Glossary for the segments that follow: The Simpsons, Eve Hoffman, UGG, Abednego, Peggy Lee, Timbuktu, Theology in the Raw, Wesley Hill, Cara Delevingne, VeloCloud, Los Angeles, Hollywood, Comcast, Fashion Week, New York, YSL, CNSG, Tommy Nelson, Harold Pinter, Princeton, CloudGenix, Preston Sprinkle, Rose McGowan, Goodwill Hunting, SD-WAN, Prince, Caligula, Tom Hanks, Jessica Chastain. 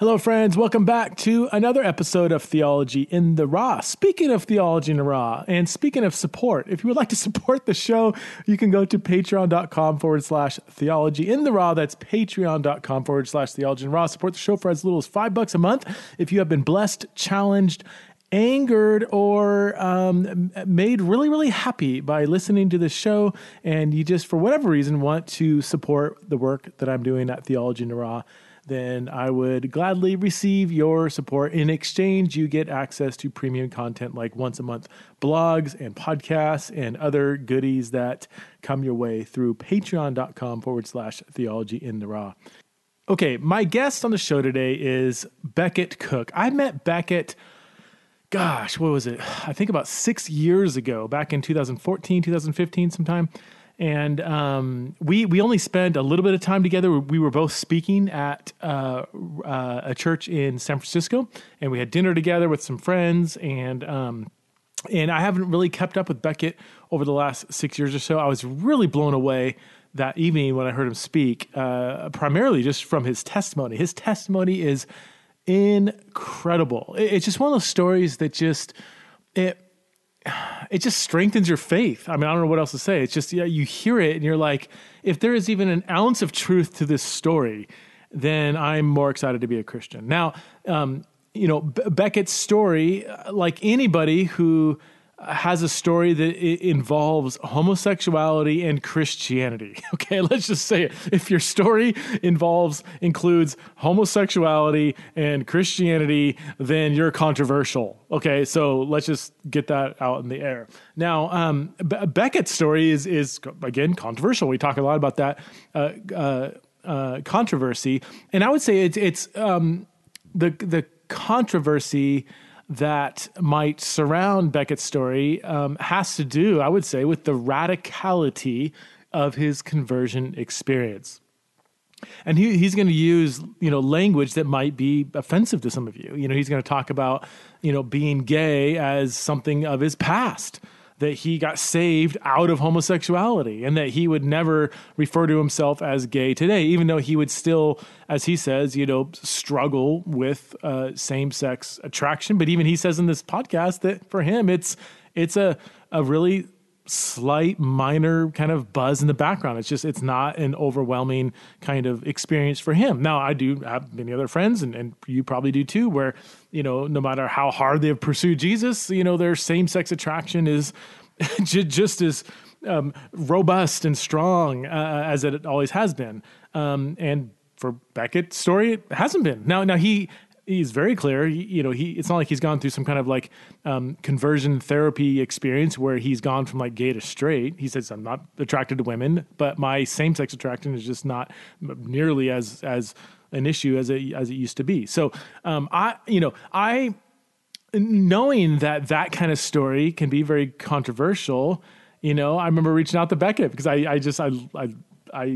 Hello, friends. Welcome back to another episode of Theology in the Raw. Speaking of Theology in the Raw and speaking of support, if you would like to support the show, you can go to patreon.com/theologyintheraw. That's patreon.com/theologyintheraw. Support the show for as little as $5 a month. If you have been blessed, challenged, angered, or made really, really happy by listening to the show, and you just, for whatever reason, want to support the work that I'm doing at Theology in the Raw, then I would gladly receive your support. In exchange, you get access to premium content like once a month blogs and podcasts and other goodies that come your way through patreon.com/theologyintheraw. Okay, my guest on the show today is Beckett Cook. I met Beckett, gosh, what was it? I think about 6 years ago, back in 2014, 2015 sometime. And we only spent a little bit of time together. We were both speaking at a church in San Francisco, and we had dinner together with some friends. And I haven't really kept up with Beckett over the last 6 years or so. I was really blown away that evening when I heard him speak, primarily just from his testimony. His testimony is incredible. It's just one of those stories that it just strengthens your faith. I mean, I don't know what else to say. It's just, you hear it and you're like, if there is even an ounce of truth to this story, then I'm more excited to be a Christian. Now, Beckett's story, like anybody who has a story that involves homosexuality and Christianity. Okay, let's just say it. If your story includes homosexuality and Christianity, then you're controversial. Okay, so let's just get that out in the air. Now, Beckett's story is again controversial. We talk a lot about that controversy, and I would say it's the controversy that might surround Beckett's story has to do, I would say, with the radicality of his conversion experience. And he's going to use, language that might be offensive to some of you. He's going to talk about, being gay as something of his past, that he got saved out of homosexuality, and that he would never refer to himself as gay today, even though he would still, as he says, struggle with same-sex attraction. But even he says in this podcast that for him, it's a really slight, minor kind of buzz in the background. It's not an overwhelming kind of experience for him. Now, I do have many other friends, and you probably do too, where, no matter how hard they've pursued Jesus, their same-sex attraction is just as robust and strong as it always has been. And for Beckett's story, it hasn't been. Now he's very clear, it's not like he's gone through some kind of like conversion therapy experience where he's gone from like gay to straight. He says, I'm not attracted to women, but my same-sex attraction is just not nearly as an issue as it used to be. So I knowing that kind of story can be very controversial, I remember reaching out to Beckett because I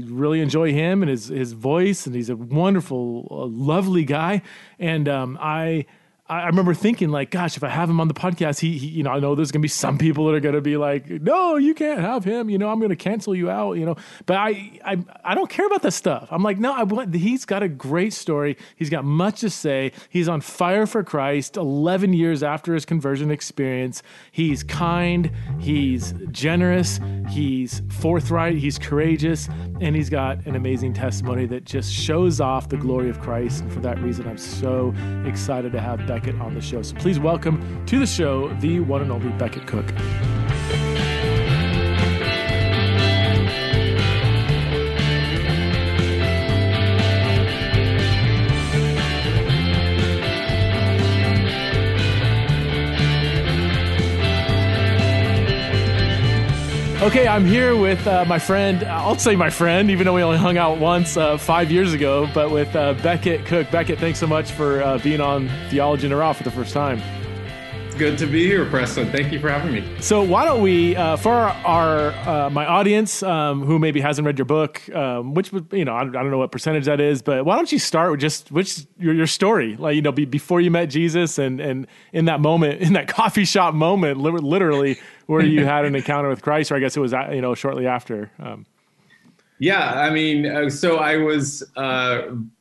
really enjoy him and his voice, and he's a wonderful, lovely guy. And I remember thinking, like, gosh, if I have him on the podcast, he I know there's going to be some people that are going to be like, no, you can't have him. I'm going to cancel you out. But I don't care about this stuff. I'm like, no, he's got a great story. He's got much to say. He's on fire for Christ 11 years after his conversion experience. He's kind. He's generous. He's forthright. He's courageous. And he's got an amazing testimony that just shows off the glory of Christ. And for that reason, I'm so excited to have Beckett on the show. So please welcome to the show, the one and only Beckett Cook. Okay, I'm here with my friend, I'll say my friend, even though we only hung out once 5 years ago, but with Beckett Cook. Beckett, thanks so much for being on Theology in the Raw for the first time. It's good to be here, Preston. Thank you for having me. So why don't we, for my audience who maybe hasn't read your book, which, I don't know what percentage that is, but why don't you start with just your story, like, before you met Jesus and in that moment, in that coffee shop moment, literally, where you had an encounter with Christ, or I guess it was, shortly after. Yeah, I mean, so I was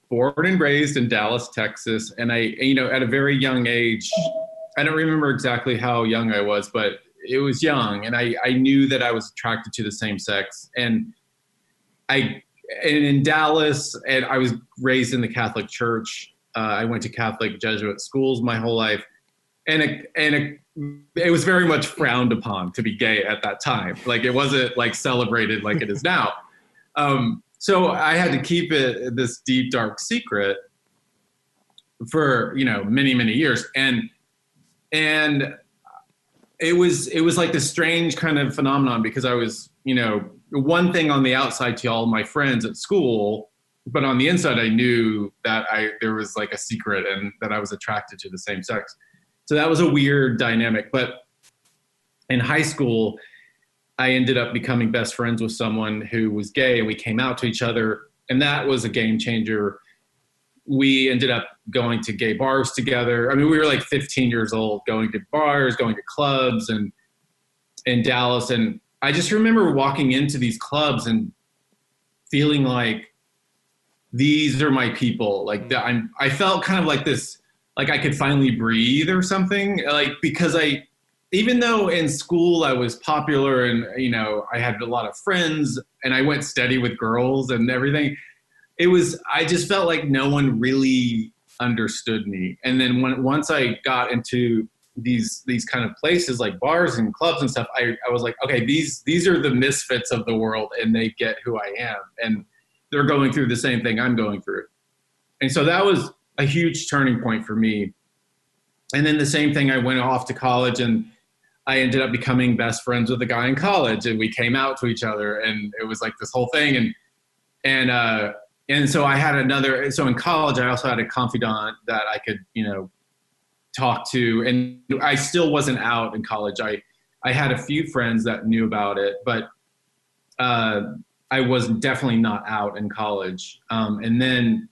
born and raised in Dallas, Texas. And I, you know, at a very young age, I don't remember exactly how young I was, but it was young. And I knew that I was attracted to the same sex. And in Dallas, and I was raised in the Catholic Church. I went to Catholic Jesuit schools my whole life. It was very much frowned upon to be gay at that time. Like, it wasn't like celebrated like it is now. So I had to keep it this deep, dark secret for, you know, many, many years. And it was like this strange kind of phenomenon, because I was, you know, one thing on the outside to all my friends at school, but on the inside, I knew that there was like a secret and that I was attracted to the same sex. So that was a weird dynamic. But in high school, I ended up becoming best friends with someone who was gay, and we came out to each other. And that was a game changer. We ended up going to gay bars together. I mean, we were like 15 years old, going to bars, going to clubs, and in Dallas. And I just remember walking into these clubs and feeling like, these are my people. Like, I felt kind of like this, like I could finally breathe or something. Like, because even though in school I was popular and, you know, I had a lot of friends and I went steady with girls and everything, I just felt like no one really understood me. And then once I got into these kind of places like bars and clubs and stuff, I was like, okay, these are the misfits of the world, and they get who I am, and they're going through the same thing I'm going through. And so that was a huge turning point for me. And then the same thing, I went off to college and I ended up becoming best friends with a guy in college, and we came out to each other, and it was like this whole thing. And so I had so in college, I also had a confidant that I could, you know, talk to, and I still wasn't out in college. I had a few friends that knew about it, but, I was definitely not out in college. And then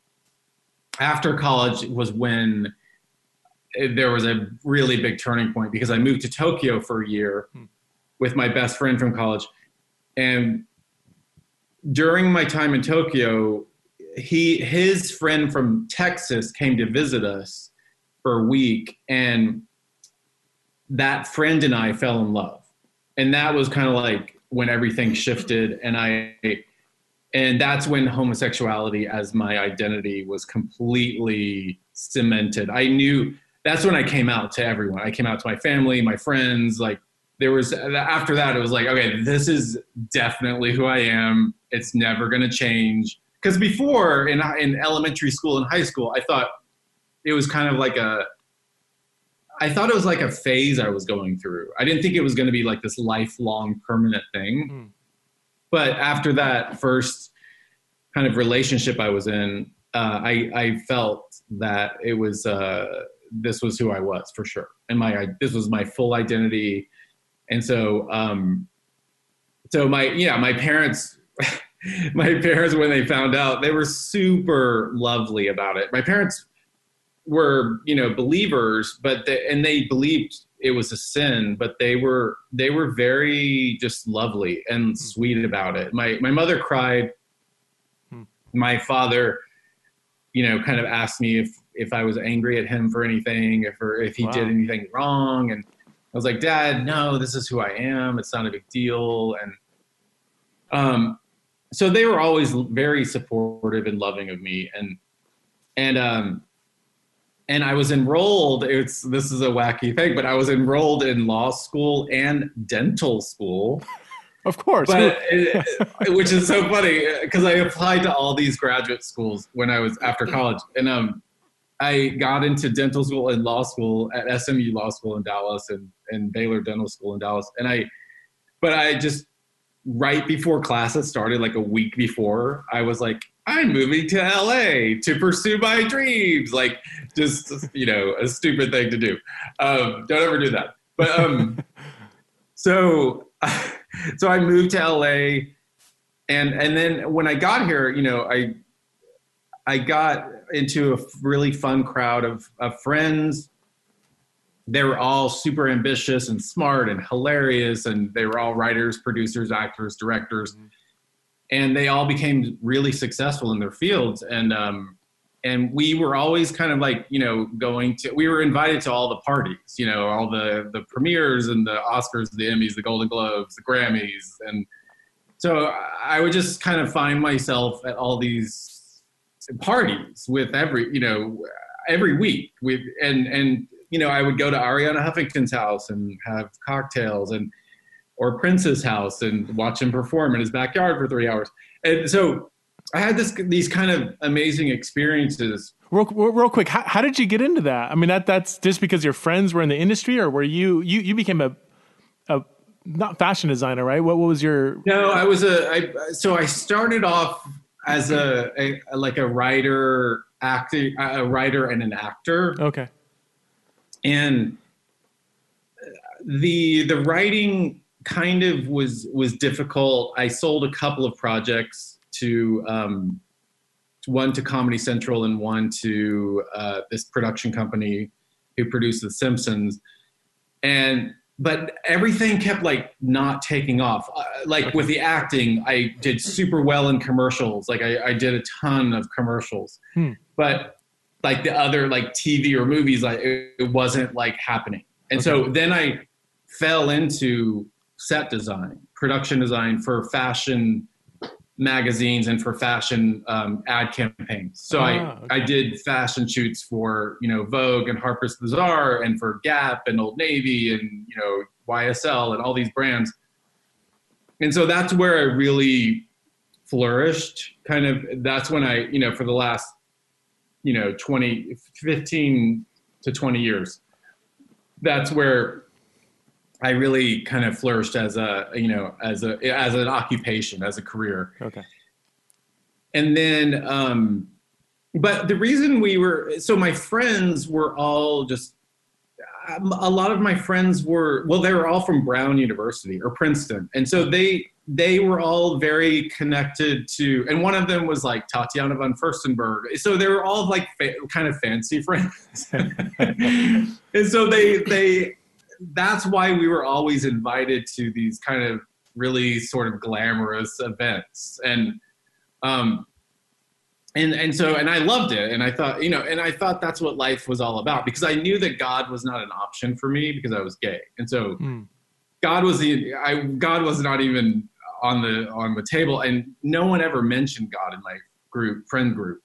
after college was when there was a really big turning point, because I moved to Tokyo for a year with my best friend from college. And during my time in Tokyo, his friend from Texas came to visit us for a week. And that friend and I fell in love. And that was kind of like when everything shifted, and that's when homosexuality as my identity was completely cemented. I knew that's when I came out to everyone. I came out to my family, my friends. Like, after that, it was like, okay, this is definitely who I am. It's never going to change. Because before in elementary school and high school, I thought it was kind of like I thought it was like a phase I was going through. I didn't think it was going to be like this lifelong permanent thing. Mm. But after that first kind of relationship I was in, I felt that it was, this was who I was for sure. And this was my full identity. And so, my parents, when they found out, they were super lovely about it. My parents were, you know, believers, but they believed it was a sin, but they were very just lovely and sweet about it. My mother cried. My father, you know, kind of asked me if I was angry at him for anything, if he did anything wrong. And I was like, Dad, no, this is who I am. It's not a big deal. And, so they were always very supportive and loving of me. And I was enrolled, this is a wacky thing, but I was enrolled in law school and dental school. Of course. But which is so funny, because I applied to all these graduate schools when I was after college. And I got into dental school and law school at SMU Law School in Dallas and Baylor Dental School in Dallas. And I just, right before classes started, like a week before, I was like, I'm moving to LA to pursue my dreams. Like, just, you know, a stupid thing to do. Don't ever do that. But so I moved to LA, and then when I got here, you know, I got into a really fun crowd of friends. They were all super ambitious and smart and hilarious, and they were all writers, producers, actors, directors. Mm-hmm. And they all became really successful in their fields. And And we were always kind of like, you know, we were invited to all the parties, you know, all the premieres and the Oscars, the Emmys, the Golden Globes, the Grammys. And so I would just kind of find myself at all these parties with every week with, and, you know, I would go to Ariana Huffington's house and have cocktails or Prince's house and watch him perform in his backyard for 3 hours. And so I had these kind of amazing experiences. Real quick, how did you get into that? I mean, that's just because your friends were in the industry, or were you became a not fashion designer, right? What was your? No, I was so I started off as a writer, a writer and an actor. Okay. And the writing kind of was difficult. I sold a couple of projects. One to Comedy Central and one to this production company who produced The Simpsons, but everything kept like not taking off. With the acting, I did super well in commercials. Like I did a ton of commercials, but like the other like TV or movies, like it wasn't like happening. And so then I fell into set design, production design for fashion magazines and for fashion ad campaigns. So I did fashion shoots for, you know, Vogue and Harper's Bazaar and for Gap and Old Navy and, you know, YSL and all these brands. And so that's where I really flourished. Kind of, that's when I, you know, for the last, you know, 15 to 20 years, that's where I really kind of flourished as an occupation, as a career. Okay. And then, but the reason my friends were all just, a lot of my friends they were all from Brown University or Princeton. And so they were all very connected to, and one of them was like Tatiana von Furstenberg. So they were all like kind of fancy friends. And so that's why we were always invited to these kind of really sort of glamorous events. And so I loved it. And I thought, you know, and I thought that's what life was all about, because I knew that God was not an option for me because I was gay. And so God was not even on the table, and no one ever mentioned God in my friend group.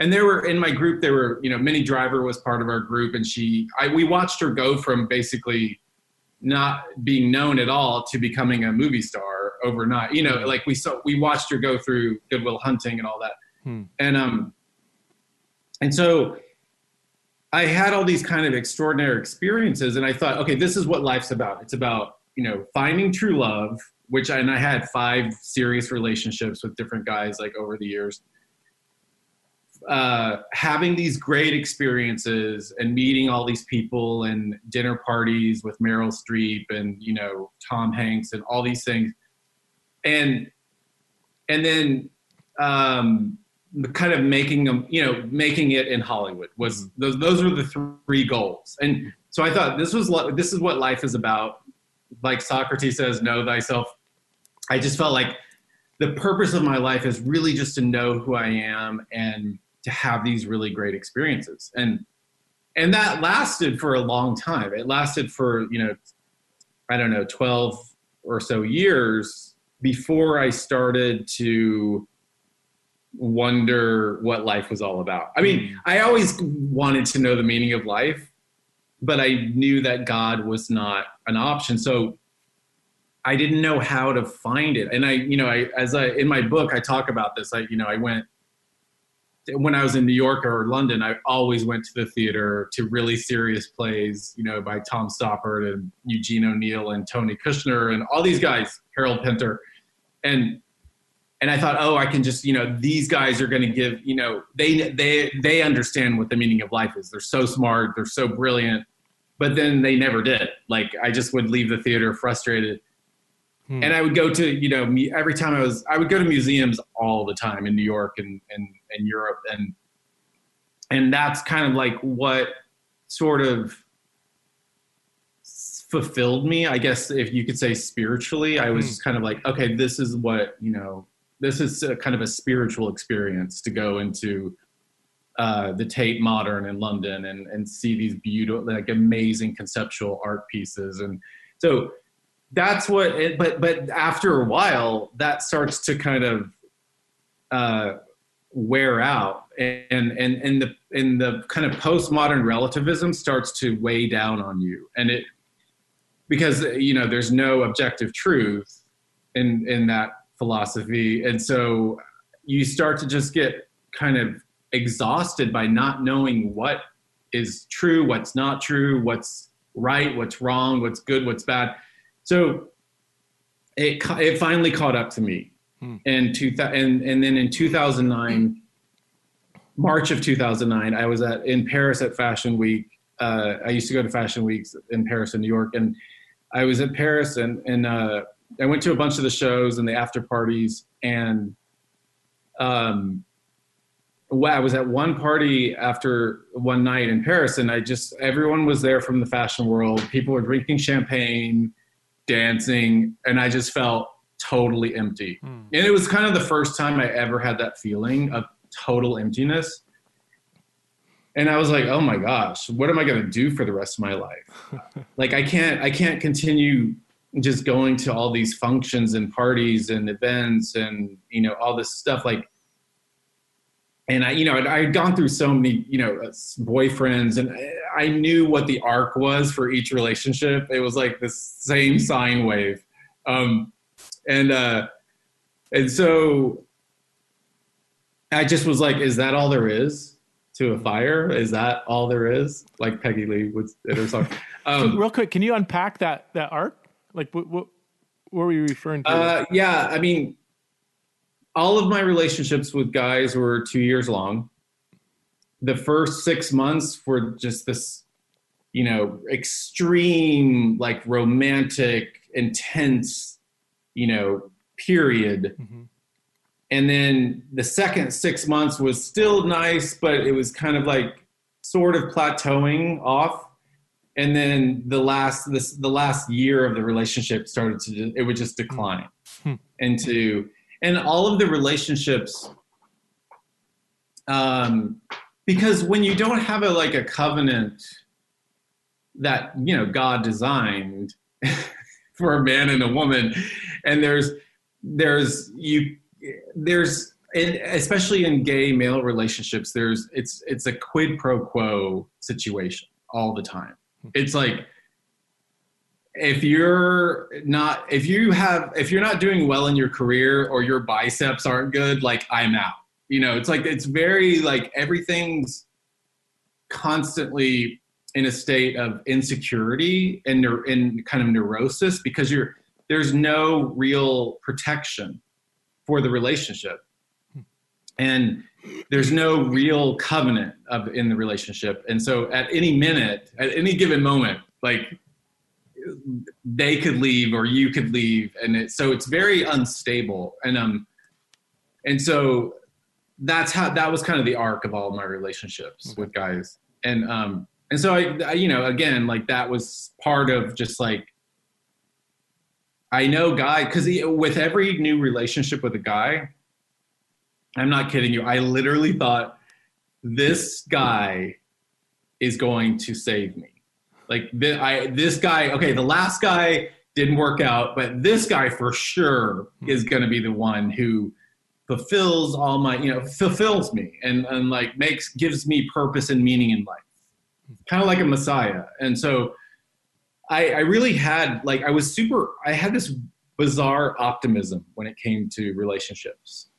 And there were, in my group, you know, Minnie Driver was part of our group, and we watched her go from basically not being known at all to becoming a movie star overnight. You know, like we watched her go through Good Will Hunting and all that. And so I had all these kind of extraordinary experiences, and I thought, okay, this is what life's about. It's about, you know, finding true love, and I had 5 serious relationships with different guys like over the years. Having these great experiences and meeting all these people and dinner parties with Meryl Streep and, you know, Tom Hanks and all these things. And then kind of making them, you know, making it in Hollywood was, those were the 3 goals. And so I thought this is what life is about. Like Socrates says, know thyself. I just felt like the purpose of my life is really just to know who I am and to have these really great experiences. And that lasted for a long time. It lasted for, you know, I don't know, 12 or so years before I started to wonder what life was all about. I mean, I always wanted to know the meaning of life, but I knew that God was not an option. So I didn't know how to find it. And in my book, I talk about this. When I was in New York or London, I always went to the theater, to really serious plays, you know, by Tom Stoppard and Eugene O'Neill and Tony Kushner and all these guys, Harold Pinter. And I thought, oh, I can just, you know, these guys are going to give, you know, they understand what the meaning of life is. They're so smart. They're so brilliant. But then they never did. Like, I just would leave the theater frustrated. And I would go to, you know, I would go to museums all the time in New York and Europe. And that's kind of like what sort of fulfilled me, I guess, if you could say spiritually. I was just kind of like, okay, this is what, you know, this is a kind of a spiritual experience to go into the Tate Modern in London and see these beautiful, like, amazing conceptual art pieces. And so that's what it, but after a while that starts to kind of wear out, and the kind of postmodern relativism starts to weigh down on you. And it, because, you know, there's no objective truth in that philosophy. And so you start to just get kind of exhausted by not knowing what is true, what's not true, what's right, what's wrong, what's good, what's bad. So it finally caught up to me. And then in 2009, March of 2009, I was in Paris at Fashion Week. I used to go to Fashion Weeks in Paris and New York, and I was at Paris, and I went to a bunch of the shows and the after parties, and I was at one party after one night in Paris, and everyone was there from the fashion world. People were drinking champagne, dancing, and I just felt totally empty. And it was kind of the first time I ever had that feeling of total emptiness. And I was like, oh my gosh, what am I going to do for the rest of my life? Like, I can't continue just going to all these functions and parties and events and, you know, all this stuff. Like, and I, you know, I had gone through so many, you know, boyfriends, and I knew what the arc was for each relationship. It was like the same sine wave. And so I just was like, is that all there is to a fire? Is that all there is? Like Peggy Lee would in her song. Real quick, can you unpack that arc? Like, what were you referring to? Yeah, I mean, all of my relationships with guys were 2 years long. The first 6 months were just this, you know, extreme, like, romantic, intense, you know, period. Mm-hmm. And then the second 6 months was still nice, but it was kind of like sort of plateauing off. And then the last year of the relationship started to, it would just decline and all of the relationships. Because when you don't have a covenant that, you know, God designed for a man and a woman, and there's, and especially in gay male relationships, it's a quid pro quo situation all the time. It's like, if you're not doing well in your career, or your biceps aren't good, like, I'm out, you know. It's like, it's very, like, everything's constantly in a state of insecurity and in kind of neurosis, because there's no real protection for the relationship, and there's no real covenant in the relationship. And so at any given moment, like, they could leave or you could leave. And so it's very unstable. And so that was kind of the arc of all of my relationships with guys. And so I, you know, again, like, that was part of just, like, I know guy, because with every new relationship with a guy, I'm not kidding you, I literally thought, this guy is going to save me. Like, this guy, okay, the last guy didn't work out, but this guy for sure is going to be the one who fulfills all my, you know, fulfills me and like gives me purpose and meaning in life. Kind of like a Messiah. And so I really had, like, I had this bizarre optimism when it came to relationships.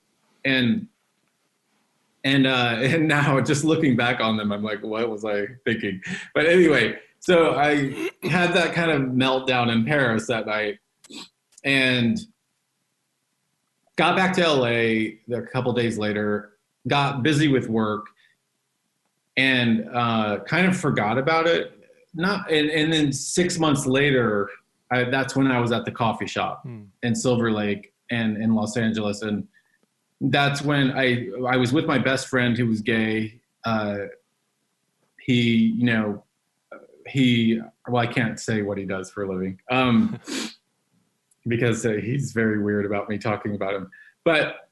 And now, just looking back on them, I'm like, what was I thinking? But anyway, so I had that kind of meltdown in Paris that night and got back to LA a couple days later, got busy with work, and kind of forgot about it. And then 6 months later, that's when I was at the coffee shop in Silver Lake and in Los Angeles. And that's when I was with my best friend who was gay. Well, I can't say what he does for a living, because he's very weird about me talking about him. But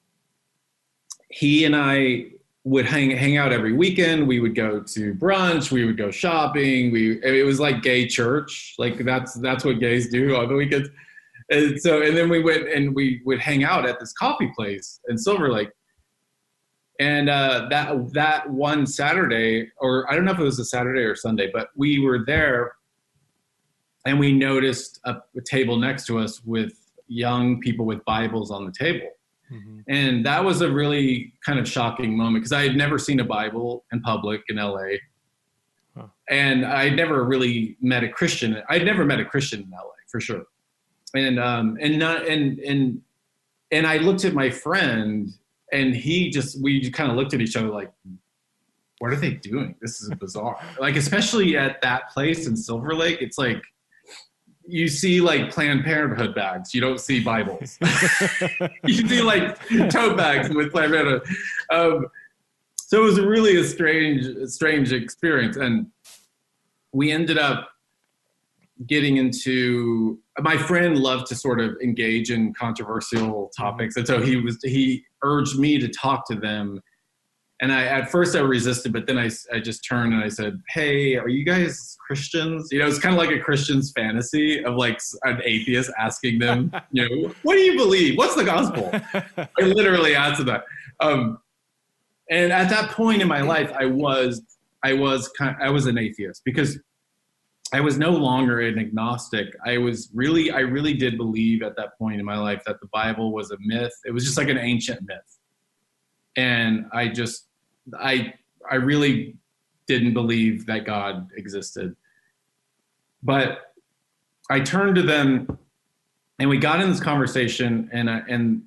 he and I would hang out every weekend. We would go to brunch. We would go shopping. It was like gay church. Like that's what gays do on the weekends. And so, and then we went and we would hang out at this coffee place in Silver Lake. And that one Saturday, or I don't know if it was a Saturday or Sunday, but we were there and we noticed a table next to us with young people with Bibles on the table. Mm-hmm. And that was a really kind of shocking moment because I had never seen a Bible in public in LA. Huh. And I'd never really met a Christian. I'd never met a Christian in LA for sure. And I looked at my friend and we kind of looked at each other like, what are they doing? This is bizarre. Like, especially at that place in Silver Lake, it's like, you see like Planned Parenthood bags. You don't see Bibles. You see like tote bags with Planned Parenthood. So it was really a strange experience. And we ended up getting into, my friend loved to sort of engage in controversial topics. And so he urged me to talk to them. And at first I resisted, but then I just turned and I said, hey, are you guys Christians? You know, it's kind of like a Christian's fantasy of like an atheist asking them, you know, what do you believe? What's the gospel? I literally asked that. And at that point in my life, I was an atheist because I was no longer an agnostic. I really did believe at that point in my life that the Bible was a myth. It was just like an ancient myth. And I really didn't believe that God existed. But I turned to them and we got in this conversation and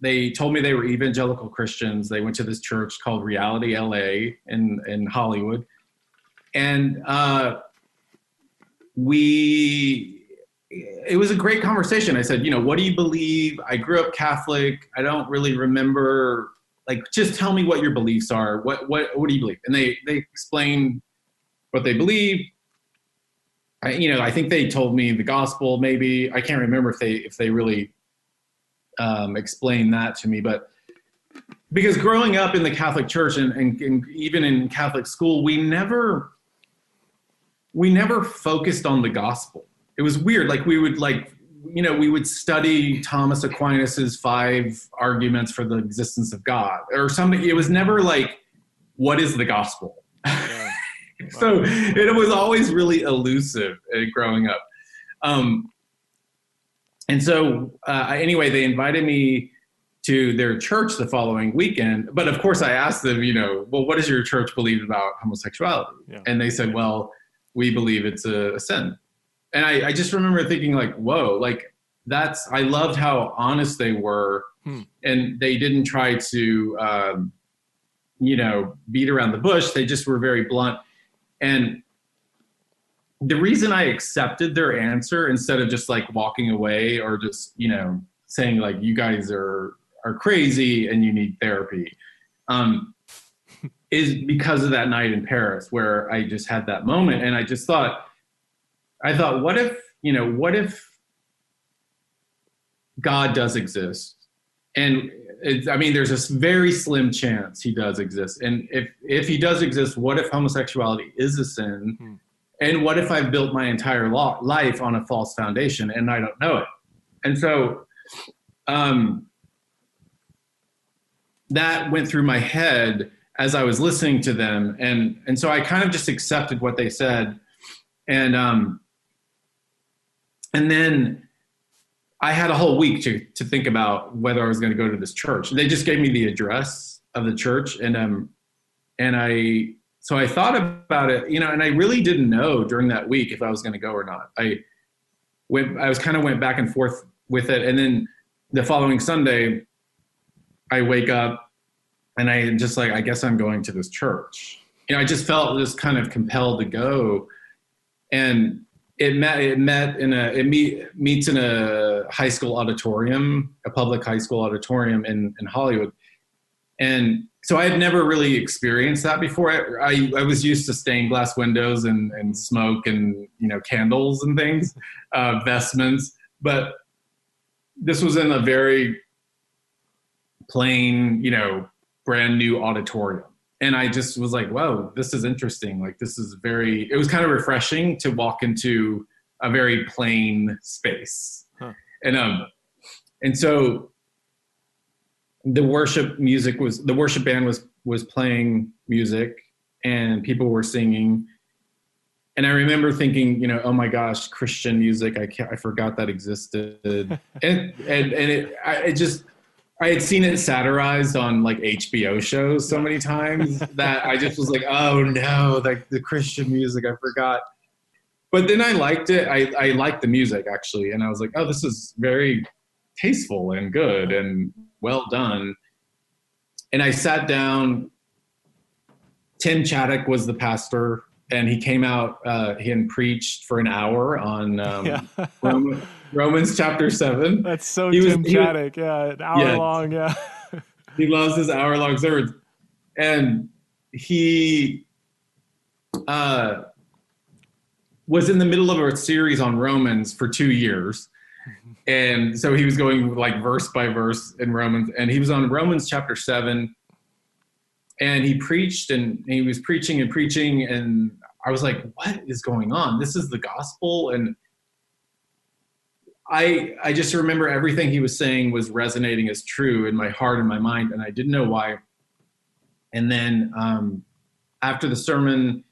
they told me they were evangelical Christians. They went to this church called Reality LA in Hollywood. And it was a great conversation. I said, you know, what do you believe? I grew up Catholic. I don't really remember. Like, just tell me what your beliefs are. What do you believe? And they explained what they believe. I think they told me the gospel, maybe. I can't remember if they really explained that to me. But because growing up in the Catholic Church and even in Catholic school, we never focused on the gospel. It was weird. Like, we would study Thomas Aquinas's 5 arguments for the existence of God or something. It was never like, what is the gospel? Yeah. Wow. So it was always really elusive growing up. Anyway, they invited me to their church the following weekend. But of course I asked them, you know, well, what does your church believe about homosexuality? Yeah. And they said, well, we believe it's a sin. And I just remember thinking like, whoa, like I loved how honest they were. And they didn't try to, beat around the bush. They just were very blunt. And the reason I accepted their answer instead of just like walking away or just, you know, saying like, you guys are crazy and you need therapy, is because of that night in Paris where I just had that moment. And I thought, what if God does exist? And there's this very slim chance he does exist. And if he does exist, what if homosexuality is a sin? Hmm. And what if I've built my entire life on a false foundation and I don't know it? And so that went through my head as I was listening to them. And so I kind of just accepted what they said. And then I had a whole week to think about whether I was going to go to this church. They just gave me the address of the church. So I thought about it, you know, and I really didn't know during that week if I was going to go or not. I went back and forth with it. And then the following Sunday I wake up and I just like, I guess I'm going to this church. You know, I just felt this kind of compelled to go. And it meets in a high school auditorium, a public high school auditorium in Hollywood. And so I had never really experienced that before. I was used to stained glass windows and smoke and, you know, candles and things, vestments. But this was in a very plain, you know, brand new auditorium. And I just was like, wow, this is interesting. Like, this is very, it was kind of refreshing to walk into a very plain space. Huh. And so the worship music was, the worship band was playing music and people were singing. And I remember thinking, you know, oh my gosh, Christian music. I forgot that existed. I had seen it satirized on like HBO shows so many times that I just was like, oh no, like the Christian music, I forgot. But then I liked it. I liked the music actually. And I was like, oh, this is very tasteful and good and well done. And I sat down. Tim Chaddock was the pastor and he came out, he had preached for an hour on Romans chapter 7. That's so Tim Chaddock. An hour long. Yeah. He loves his hour long sermons. And he was in the middle of a series on Romans for 2 years. And so he was going like verse by verse in Romans. And he was on Romans chapter 7. And he preached and he was preaching. And I was like, what is going on? This is the gospel. And I just remember everything he was saying was resonating as true in my heart and my mind, and I didn't know why. And then after the sermon,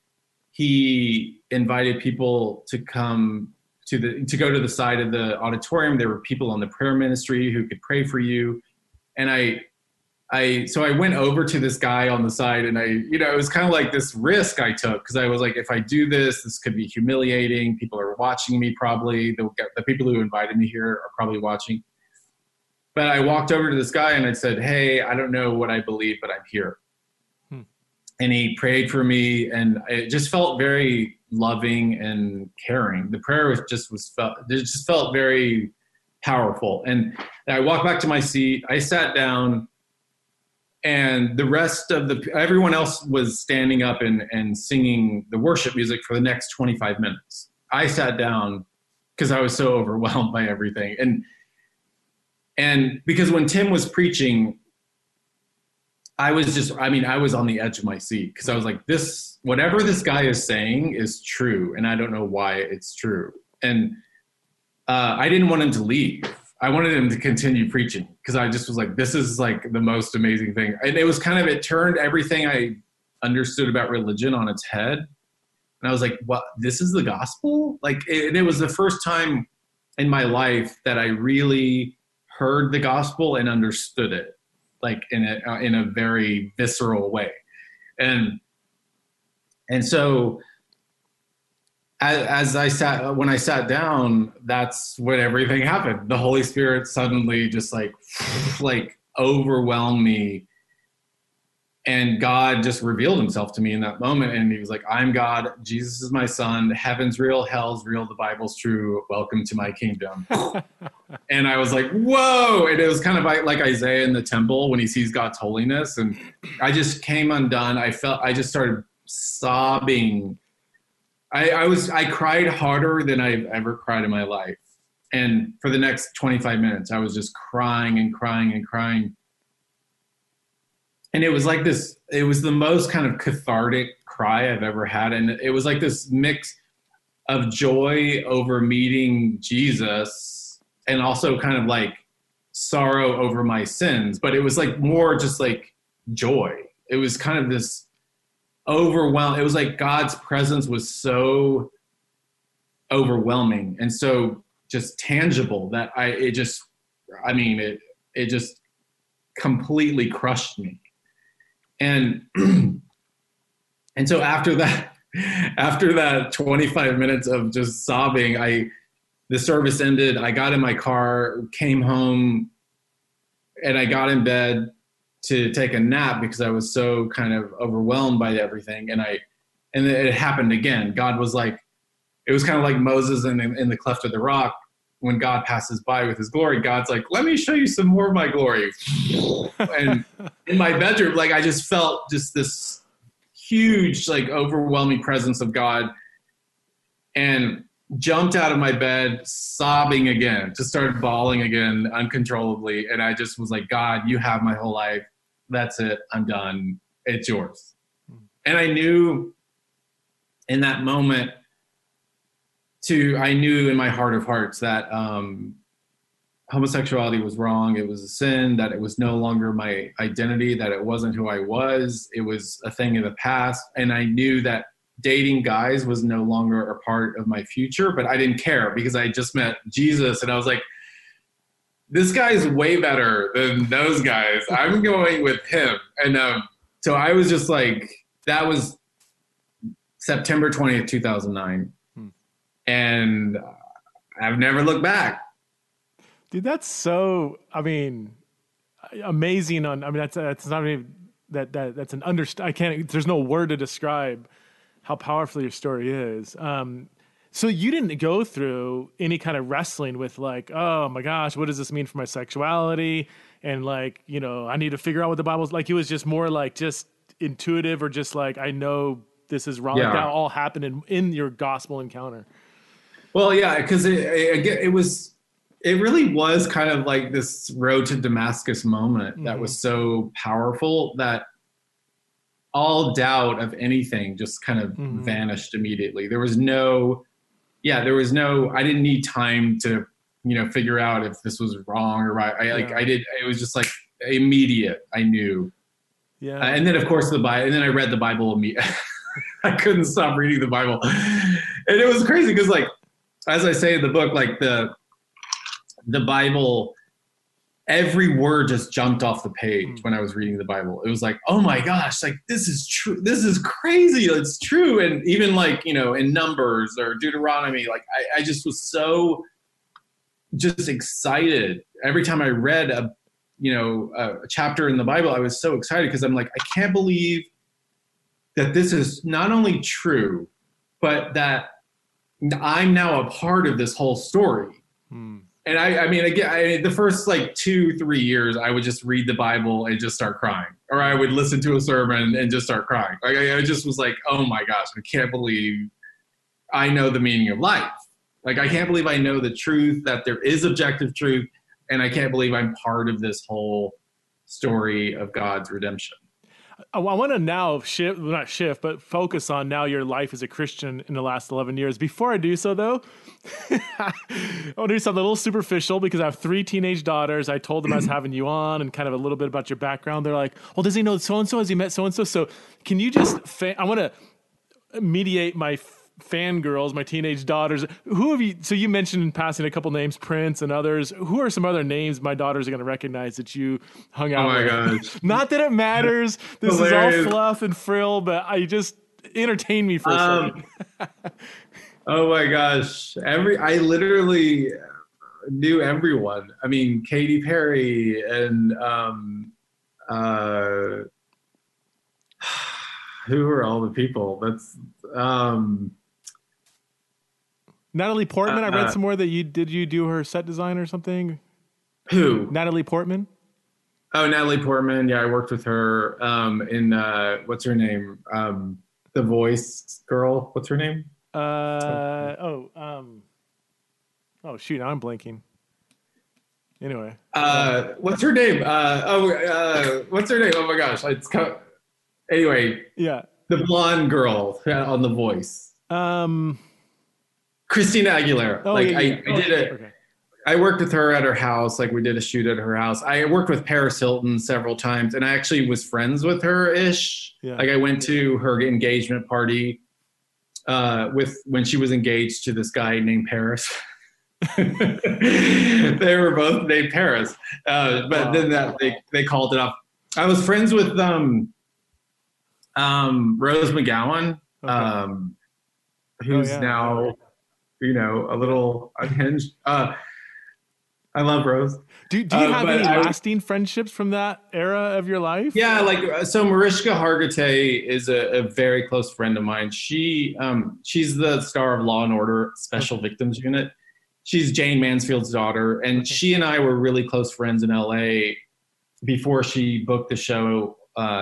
he invited people to come to go to the side of the auditorium. There were people on the prayer ministry who could pray for you, and I went over to this guy on the side, and I, you know, it was kind of like this risk I took because I was like, if I do this, this could be humiliating. People are watching me probably. The people who invited me here are probably watching. But I walked over to this guy and I said, hey, I don't know what I believe, but I'm here. Hmm. And he prayed for me, and it just felt very loving and caring. The prayer felt very powerful. And I walked back to my seat. I sat down. And the rest of everyone else was standing up and singing the worship music for the next 25 minutes. I sat down because I was so overwhelmed by everything. And because when Tim was preaching, I was on the edge of my seat because I was like, this, whatever this guy is saying is true. And I don't know why it's true. And I didn't want him to leave. I wanted him to continue preaching because I just was like, this is like the most amazing thing. And it was it turned everything I understood about religion on its head. And I was like, what, this is the gospel? Like, it was the first time in my life that I really heard the gospel and understood it like in a very visceral way. And so when I sat down, that's when everything happened. The Holy Spirit suddenly just like overwhelmed me. And God just revealed himself to me in that moment. And he was like, I'm God. Jesus is my son. Heaven's real. Hell's real. The Bible's true. Welcome to my kingdom. And I was like, whoa. And it was kind of like Isaiah in the temple when he sees God's holiness. And I just came undone. I just started sobbing. I cried harder than I've ever cried in my life. And for the next 25 minutes, I was just crying and crying and crying. And it was like this, it was the most kind of cathartic cry I've ever had. And it was like this mix of joy over meeting Jesus and also kind of like sorrow over my sins. But it was like more just like joy. It was kind of this overwhelmed. It was like God's presence was so overwhelming and so just tangible that it just completely crushed me. And and so after that 25 minutes of just sobbing, the service ended. I got in my car, came home, and I got in bed to take a nap because I was so kind of overwhelmed by everything. And it happened again. God was like, it was kind of like Moses in the cleft of the rock. When God passes by with his glory, God's like, let me show you some more of my glory. And in my bedroom, like I just felt just this huge, like overwhelming presence of God and jumped out of my bed, sobbing again, just started bawling again uncontrollably. And I just was like, God, you have my whole life. That's it. I'm done. It's yours. And I knew in that moment I knew in my heart of hearts that homosexuality was wrong. It was a sin, that it was no longer my identity, that it wasn't who I was. It was a thing in the past. And I knew that dating guys was no longer a part of my future, but I didn't care because I just met Jesus. And I was like, this guy's way better than those guys. I'm going with him. And so I was just like, that was September 20th, 2009. And I've never looked back. Dude, that's so, I mean, amazing. That's not even that's an I can't, there's no word to describe how powerful your story is. So you didn't go through any kind of wrestling with like, oh my gosh, what does this mean for my sexuality? And like, you know, I need to figure out what the Bible's like. It was just more like just intuitive, or just like, I know this is wrong. Yeah. That all happened in your gospel encounter. Well, yeah, because it really was kind of like this road to Damascus moment that was so powerful that all doubt of anything just kind of vanished immediately. There was no, I didn't need time to, figure out if this was wrong or right. It was just like immediate, I knew. Yeah. And then of course I read the Bible. I couldn't stop reading the Bible. And it was crazy because like, as I say in the book, like the Bible, every word just jumped off the page when I was reading the Bible. It was like, oh my gosh, like this is true. This is crazy. It's true. And even like, in Numbers or Deuteronomy, like I just was so excited. Every time I read a chapter in the Bible, I was so excited because I'm like, I can't believe that this is not only true, but that I'm now a part of this whole story. And I mean, the first like 2-3 years, I would just read the Bible and just start crying, or I would listen to a sermon and just start crying. Like I just was like, oh my gosh, I can't believe I know the meaning of life. Like, I can't believe I know the truth, that there is objective truth. And I can't believe I'm part of this whole story of God's redemption. I want to now focus on now your life as a Christian in the last 11 years. Before I do so, though, I want to do something a little superficial because I have 3 teenage daughters. I told them I was having you on and kind of a little bit about your background. They're like, well, does he know so-and-so? Has he met so-and-so? So can you just, I want to mediate my fangirls, my teenage daughters. Who have you, so you mentioned in passing a couple names, Prince and others. Who are some other names my daughters are going to recognize that you hung out with? Oh my gosh. Not that it matters. This is all fluff and frill, but I just entertain me for a second. Oh my gosh. I literally knew everyone. I mean, Katy Perry and, who are all the people? That's, Natalie Portman. I read some more that you do her set design or something. Who? Natalie Portman. Oh, Natalie Portman. Yeah, I worked with her in what's her name? The Voice girl. What's her name? Shoot, I'm blanking. Anyway. What's her name? What's her name? Oh my gosh, it's come. Anyway. Yeah. The blonde girl on The Voice. Christina Aguilera. Oh, like yeah. I worked with her at her house. Like we did a shoot at her house. I worked with Paris Hilton several times, and I actually was friends with her ish. Yeah. Like I went to her engagement party when she was engaged to this guy named Paris. They were both named Paris, but then they called it off. I was friends with Rose McGowan, who's now, a little unhinged. I love Rose. Do you have any lasting friendships from that era of your life? Yeah, so Mariska Hargitay is a very close friend of mine. She's the star of Law & Order Special Victims Unit. She's Jane Mansfield's daughter, and she and I were really close friends in LA before she booked the show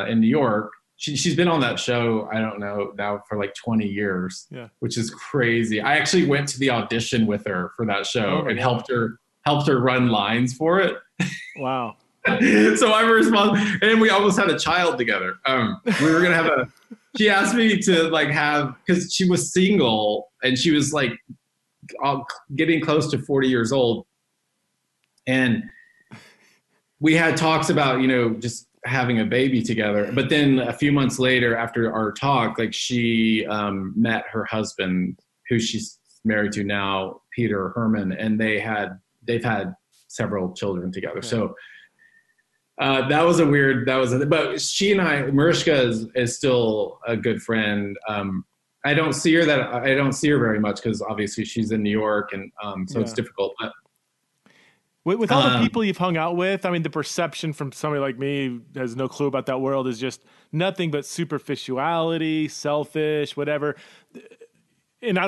in New York. She's been on that show, I don't know, now for like 20 years, which is crazy. I actually went to the audition with her for that show and helped her run lines for it. Wow. So I'm responsible, and we almost had a child together. We were gonna have a. She asked me to like have, because she was single and she was like getting close to 40 years old, and we had talks about, you know, just having a baby together. But then a few months later, after our talk, like she met her husband, who she's married to now, Peter Herman, and they've had several children together. Okay. So but she and I, Mariska is still a good friend. I don't see her very much because obviously she's in New York, and so it's difficult. But with all the people you've hung out with, I mean, the perception from somebody like me who has no clue about that world is just nothing but superficiality, selfish, whatever. And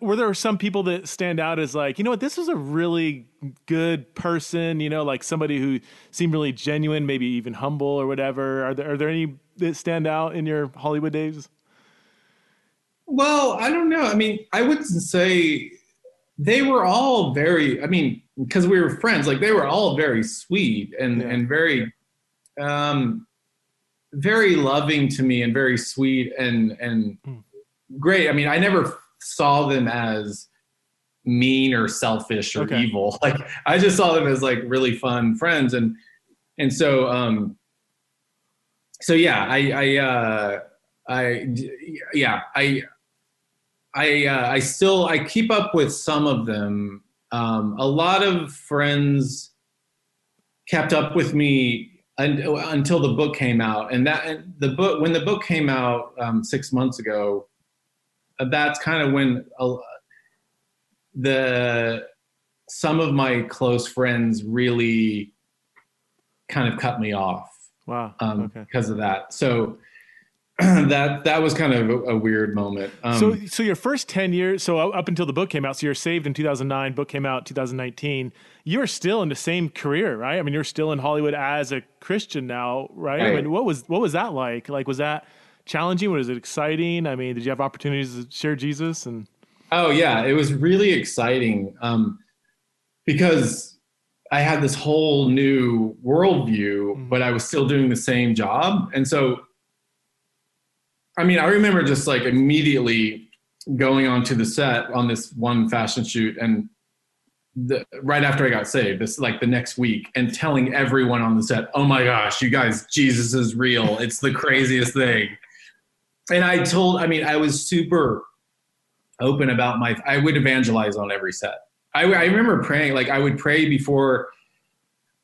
were there some people that stand out as like, you know what, this was a really good person, you know, like somebody who seemed really genuine, maybe even humble or whatever. Are there any that stand out in your Hollywood days? Well, I don't know. I mean, I wouldn't say they were all very, I mean, because we were friends, like they were all very sweet and very, very loving to me and very sweet and great. I mean, I never saw them as mean or selfish or evil. Like I just saw them as like really fun friends. And so, I keep up with some of them. A lot of friends kept up with me until the book came out, when the book came out 6 months ago, that's kind of when some of my close friends really kind of cut me off. Wow. Because of that. So that was kind of a weird moment. So your first 10 years, so up until the book came out, so you're saved in 2009, book came out 2019, you're still in the same career, right? I mean, you're still in Hollywood as a Christian now, right? I mean, what was that like? Like, was that challenging? Was it exciting? I mean, did you have opportunities to share Jesus? And oh yeah, it was really exciting because I had this whole new worldview, but I was still doing the same job. And so, I mean, I remember just like immediately going onto the set on this one fashion shoot, and right after I got saved, this like the next week, and telling everyone on the set, "Oh my gosh, you guys, Jesus is real! It's the craziest thing." And I was super open about I would evangelize on every set. I remember praying, like I would pray before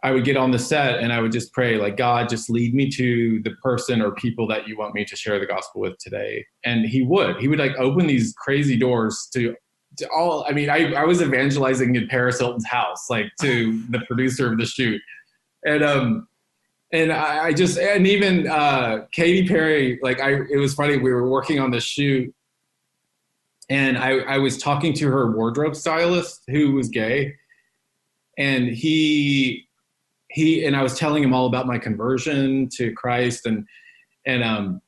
I would get on the set, and I would just pray like, God, just lead me to the person or people that you want me to share the gospel with today. And he would like open these crazy doors to all, I mean, I was evangelizing in Paris Hilton's house, like to the producer of the shoot. And I just, and even Katy Perry, like it was funny, we were working on the shoot, and I was talking to her wardrobe stylist who was gay, and he and I was telling him all about my conversion to Christ, and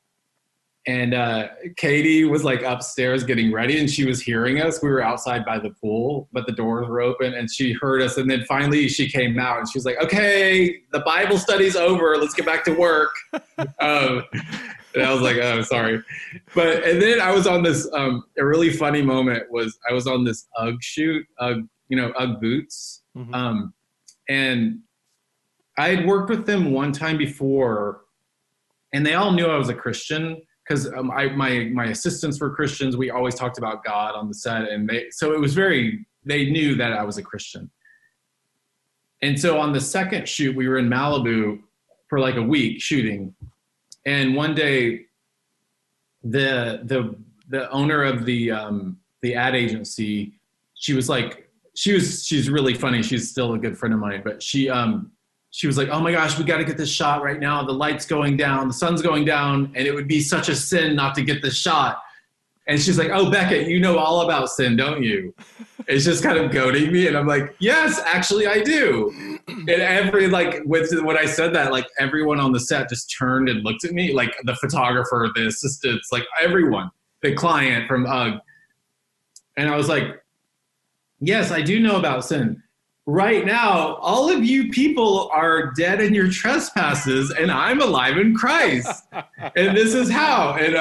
Katie was like upstairs getting ready, and she was hearing us. We were outside by the pool, but the doors were open, and she heard us. And then finally she came out, and she was like, "Okay, the Bible study's over. Let's get back to work." And I was like, "Oh, sorry." But, and then I was on this, a really funny moment was I was on this UGG shoot, UGG boots. Mm-hmm. And I had worked with them one time before, and they all knew I was a Christian, because my assistants were Christians. We always talked about God on the set, and they knew that I was a Christian. And so on the second shoot, we were in Malibu for like a week shooting, and one day, the owner of the ad agency, she's really funny. She's still a good friend of mine, but she was like, "Oh my gosh, we got to get this shot right now. The light's going down, the sun's going down, and it would be such a sin not to get this shot." And she's like, "Oh, Beckett, you know all about sin, don't you?" It's just kind of goading me. And I'm like, "Yes, actually I do." And when I said that, like everyone on the set just turned and looked at me, like the photographer, the assistants, like everyone, the client from UGG. And I was like, "Yes, I do know about sin. right now, all of you people are dead in your trespasses, and I'm alive in Christ. And this is how. And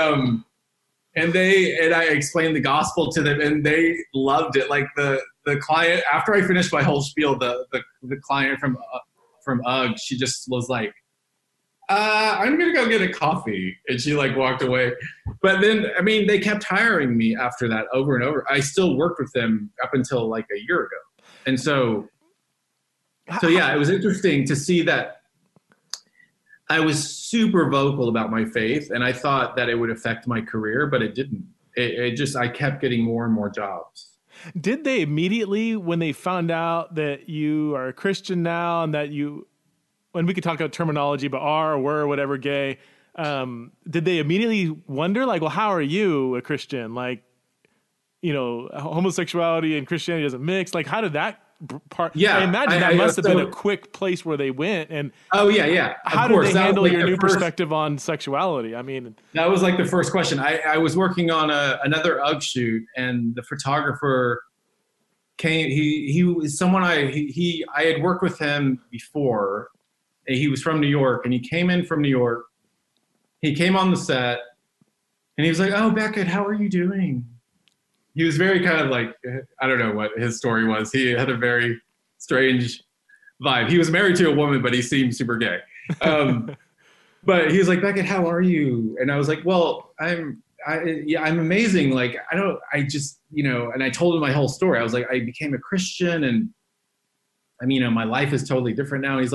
I explained the gospel to them, and they loved it. Like the client, after I finished my whole spiel, the client from UGG, she just was like, I'm going to go get a coffee. And she like walked away. But then, I mean, they kept hiring me after that over and over. I still worked with them up until like a year ago. And so yeah, it was interesting to see that I was super vocal about my faith, and I thought that it would affect my career, but it didn't. I kept getting more and more jobs. Did they immediately, when they found out that you are a Christian now and that you, when we could talk about terminology, but are or were or whatever gay, did they immediately wonder, like, well, how are you a Christian? Like, you know, homosexuality and Christianity doesn't mix. Like, how did that part? Yeah, I imagine that must have been a quick place where they went. And oh yeah, yeah. How did they handle your new perspective on sexuality? I mean, that was like the first question. I was working on another UGG shoot, and the photographer came. He was someone I had worked with him before. He was from New York, and he came in from New York. He came on the set, and he was like, "Oh, Beckett, how are you doing?" He was very kind of like, I don't know what his story was. He had a very strange vibe. He was married to a woman, but he seemed super gay. But he was like, "Beckett, how are you?" And I was like, "Well, I'm amazing. Like, and I told him my whole story. I was like, I became a Christian, and I mean, my life is totally different now." He's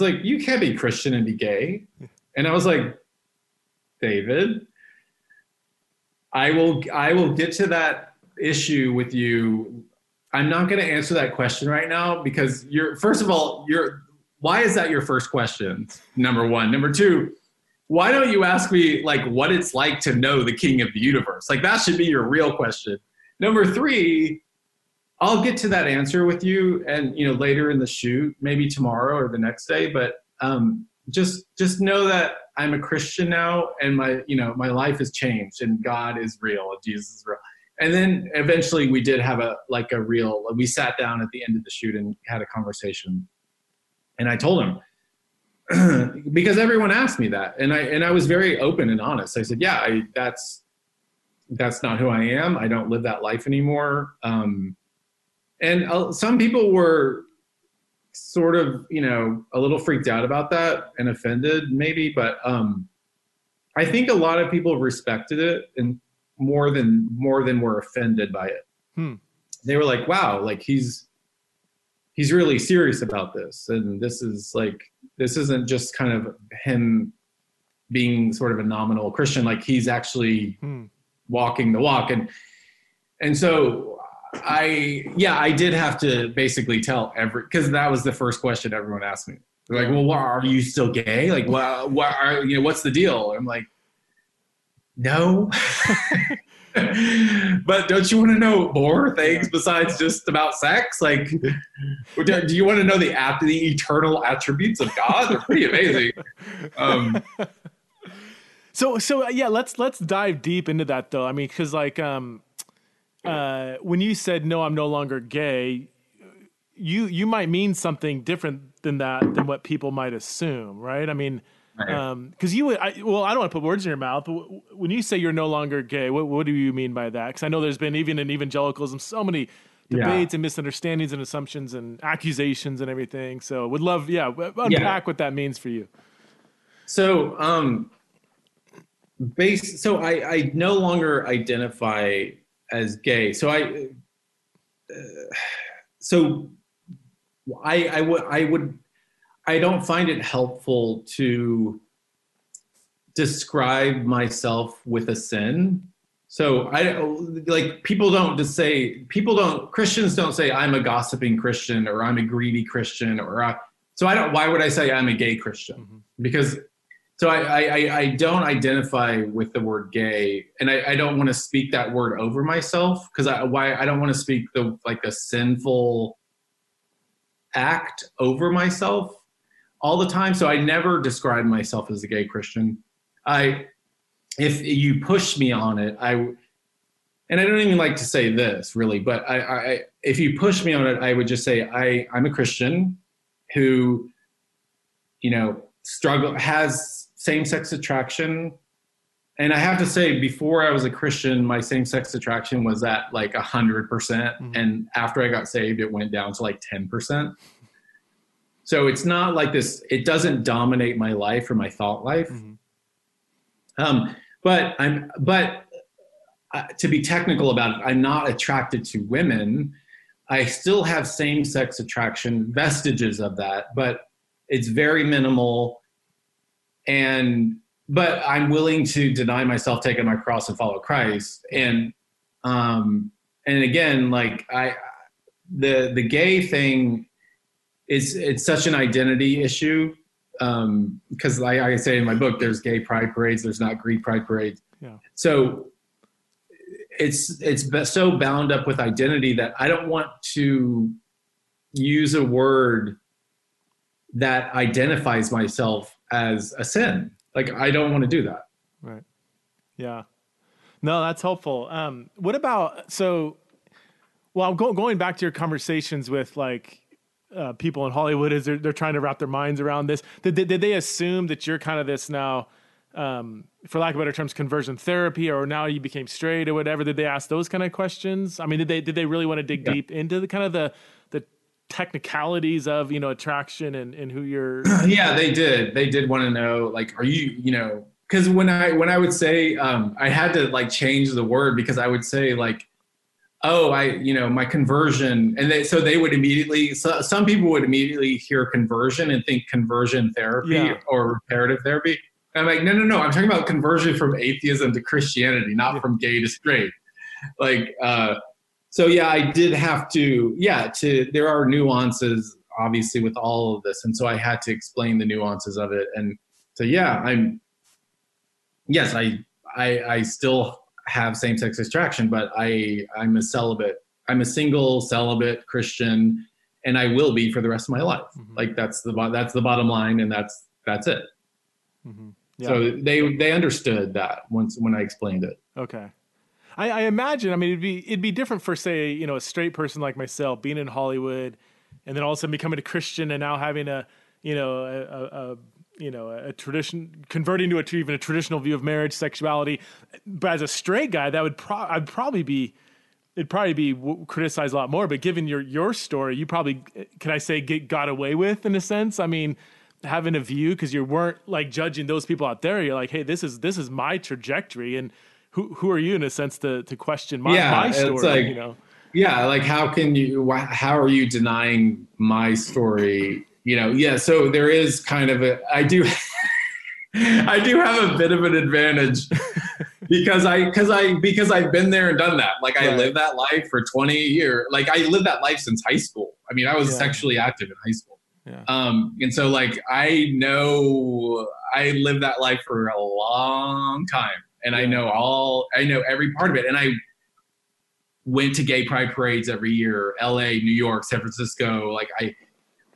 like, "You can't be Christian and be gay." And I was like, "David, I will get to that issue with you. I'm not going to answer that question right now, because why is that your first question? Number one. Number two, why don't you ask me like what it's like to know the King of the universe? Like, that should be your real question. Number three, I'll get to that answer with you, and you know, later in the shoot, maybe tomorrow or the next day. But just know that I'm a Christian now, and my life has changed, and God is real, and Jesus is real." And then eventually, we did have we sat down at the end of the shoot and had a conversation. And I told him because everyone asked me that, and I was very open and honest. I said, "Yeah, that's not who I am. I don't live that life anymore." And some people were sort of, you know, a little freaked out about that and offended maybe, but I think a lot of people respected it, and more than were offended by it. They were like, "Wow, like he's really serious about this, and this isn't just kind of him being sort of a nominal Christian. Like, he's actually walking the walk." And so I did have to basically tell because that was the first question everyone asked me. They're like, "Well, are you still gay? Like, what's the deal?" I'm like, "No." "But don't you want to know more things besides just about sex? Like, do you want to know the eternal attributes of God? They're pretty amazing." So yeah, let's dive deep into that though. I mean, because like, when you said, "No, I'm no longer gay," you might mean something different than what people might assume, right? I mean, because I don't want to put words in your mouth, but when you say you're no longer gay, what do you mean by that? Because I know there's been, even in evangelicalism, so many debates and misunderstandings and assumptions and accusations and everything. So would love, unpack what that means for you. So, I no longer identify as gay. So I don't find it helpful to describe myself with a sin. So Christians don't say I'm a gossiping Christian, or I'm a greedy Christian, why would I say I'm a gay Christian? Because so I don't identify with the word gay, and I don't want to speak that word over myself, because I don't want to speak the sinful act over myself all the time. So I never describe myself as a gay Christian. If you push me on it, I, and and I don't even like to say this really, but I if you push me on it, I would just say I'm a Christian who, you know, has same-sex attraction. And I have to say, before I was a Christian, my same-sex attraction was at like 100%. Mm-hmm. And after I got saved, it went down to like 10%. So it's not like this, it doesn't dominate my life or my thought life. Mm-hmm. But to be technical about it, I'm not attracted to women. I still have same-sex attraction, vestiges of that, but it's very minimal. But I'm willing to deny myself, take up my cross, and follow Christ. And again, like the gay thing is, it's such an identity issue. Because like I say in my book, there's gay pride parades, there's not Greek pride parades. Yeah. So it's so bound up with identity that I don't want to use a word that identifies myself as a sin. Like, I don't want to do that. Right. Yeah. No, that's helpful. What about, going back to your conversations with like people in Hollywood as they're trying to wrap their minds around this, did they assume that you're kind of this now, for lack of better terms, conversion therapy, or now you became straight or whatever? Did they ask those kind of questions? I mean, did they really want to dig deep into the kind of the technicalities of, you know, attraction and who you're. Yeah, they did want to know, like, are you, you know, cause when I would say, I had to like change the word, because I would say like, oh, my conversion. And they would immediately, so some people would immediately hear conversion and think conversion therapy or reparative therapy. And I'm like, no. I'm talking about conversion from atheism to Christianity, not from gay to straight. Like, so yeah, I did have to, there are nuances obviously with all of this. And so I had to explain the nuances of it. And so, yeah, I still have same-sex attraction, but I'm a single celibate Christian, and I will be for the rest of my life. Mm-hmm. Like that's the bottom line. And that's it. Mm-hmm. Yeah. So they understood that when I explained it. Okay. I imagine, I mean, it'd be different for, say, you know, a straight person like myself being in Hollywood and then all of a sudden becoming a Christian and now having a tradition, converting to even a traditional view of marriage, sexuality. But as a straight guy, that would it'd probably be criticized a lot more. But given your story, you probably, can I say, got away with in a sense? I mean, having a view, cause you weren't like judging those people out there. You're like, hey, this is my trajectory. And, who are you in a sense to question my story? It's like, you know? Yeah. Like, how are you denying my story? You know? Yeah. So there is kind of I do have a bit of an advantage because I've been there and done that. Like, I lived that life for 20 years. Like, I lived that life since high school. I mean, I was sexually active in high school. Yeah. And so like, I know I lived that life for a long time. And I know every part of it. And I went to gay pride parades every year, LA, New York, San Francisco. Like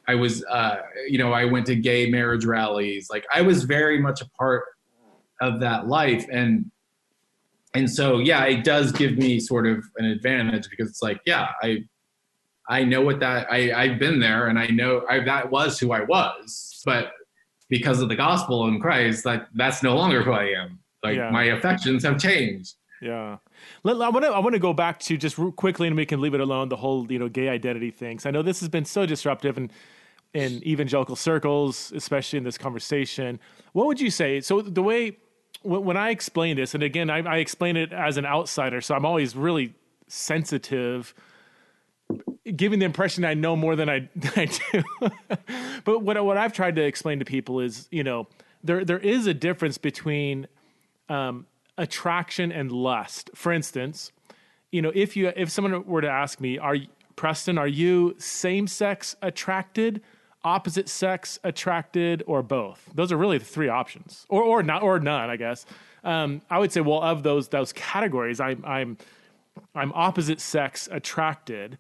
I was, I went to gay marriage rallies. Like, I was very much a part of that life. And so, yeah, it does give me sort of an advantage, because it's like, yeah, I know what that, I've been there, and I know that was who I was, but because of the gospel in Christ, that's no longer who I am. Like, my affections have changed. Yeah. I want to go back to just quickly, and we can leave it alone, the whole, you know, gay identity thing. So I know this has been so disruptive in evangelical circles, especially in this conversation. What would you say? So the way, when I explain this, and again, I explain it as an outsider, so I'm always really sensitive, giving the impression I know more than I do. But what I've tried to explain to people is, you know, there is a difference between attraction and lust. For instance, you know, if someone were to ask me, Preston, are you same-sex attracted, opposite sex attracted, or both? Those are really the three options, or not, or none, I guess. I would say, well, of those categories, I'm opposite sex attracted.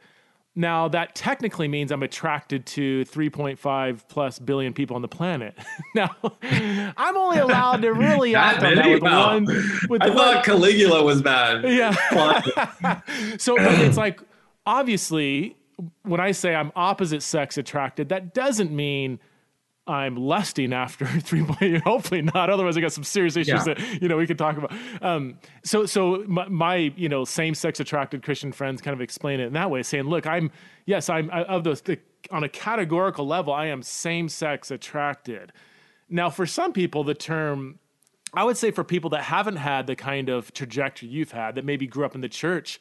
Now, that technically means I'm attracted to 3.5 plus billion people on the planet. Now, I'm only allowed to really act on that with one. With I thought Caligula was bad. Yeah. So it's like, obviously, when I say I'm opposite sex attracted, that doesn't mean I'm lusting after 3.0. Hopefully not. Otherwise, I got some serious issues that, we could talk about. So my same sex attracted Christian friends kind of explain it in that way, saying, look, I'm of those on a categorical level, I am same sex attracted. Now, for some people, the term, I would say for people that haven't had the kind of trajectory you've had, that maybe grew up in the church,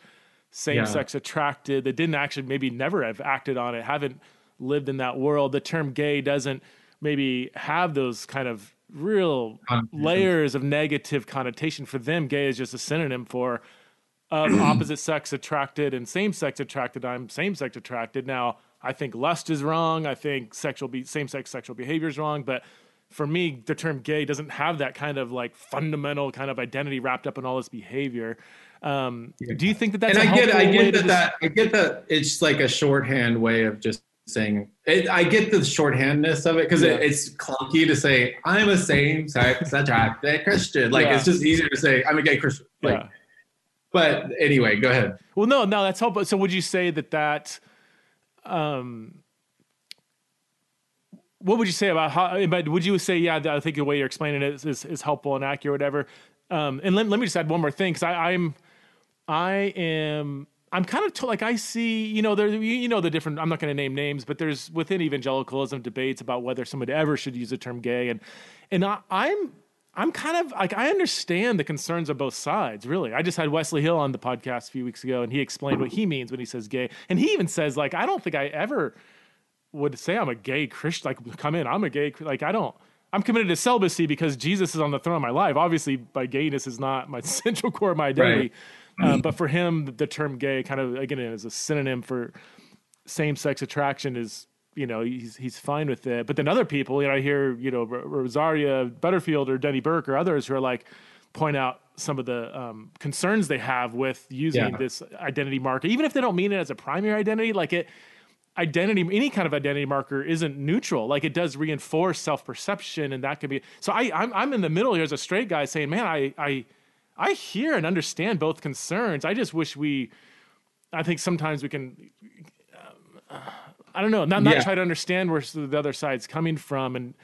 same sex attracted, that didn't actually maybe never have acted on it, haven't lived in that world. The term gay doesn't maybe have those kind of real layers of negative connotation. For them, gay is just a synonym for opposite sex attracted and same sex attracted. I'm same sex attracted. Now, I think lust is wrong. I think same sex sexual behavior is wrong. But for me, the term gay doesn't have that kind of like fundamental kind of identity wrapped up in all this behavior. Do you think that that's? And I get that it's like a shorthand way of just saying it. I get the shorthandness of it because it's clunky to say I'm a same sex attracted Christian. Like it's just easier to say I'm a gay Christian. Like, but anyway, go ahead. Well, no, that's helpful. So, would you say that? What would you say about how? But would you say I think the way you're explaining it is helpful and accurate, whatever. And let me just add one more thing because I'm kind of like I see, the different, I'm not going to name names, but there's within evangelicalism debates about whether somebody ever should use the term gay. And I'm kind of like, I understand the concerns of both sides, really. I just had Wesley Hill on the podcast a few weeks ago and he explained what he means when he says gay. And he even says like, I don't think I ever would say I'm a gay Christian, like come in, I'm a gay, like I'm committed to celibacy because Jesus is on the throne of my life. Obviously my gayness is not my central core of my identity. Right. But for him, the term gay kind of, again, is a synonym for same-sex attraction is, he's fine with it. But then other people, I hear, Rosaria Butterfield or Denny Burke or others who are like, point out some of the concerns they have with using this identity marker, even if they don't mean it as a primary identity, like any kind of identity marker isn't neutral. Like it does reinforce self-perception and that could be, so I'm in the middle here as a straight guy saying, man, I hear and understand both concerns. I just wish I think sometimes we can, I don't know, not try to understand where the other side's coming from and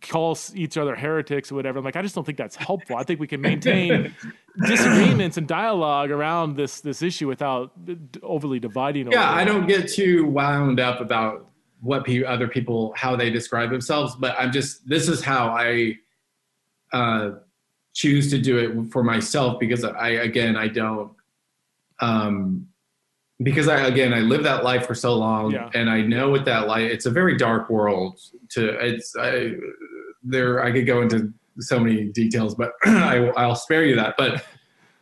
call each other heretics or whatever. I'm like, I just don't think that's helpful. I think we can maintain disagreements and dialogue around this issue without overly dividing. I don't get too wound up about what other people, how they describe themselves, but this is how I, choose to do it for myself because I lived that life for so long and I know what that life, it's a very dark world I could go into so many details, but I'll spare you that, but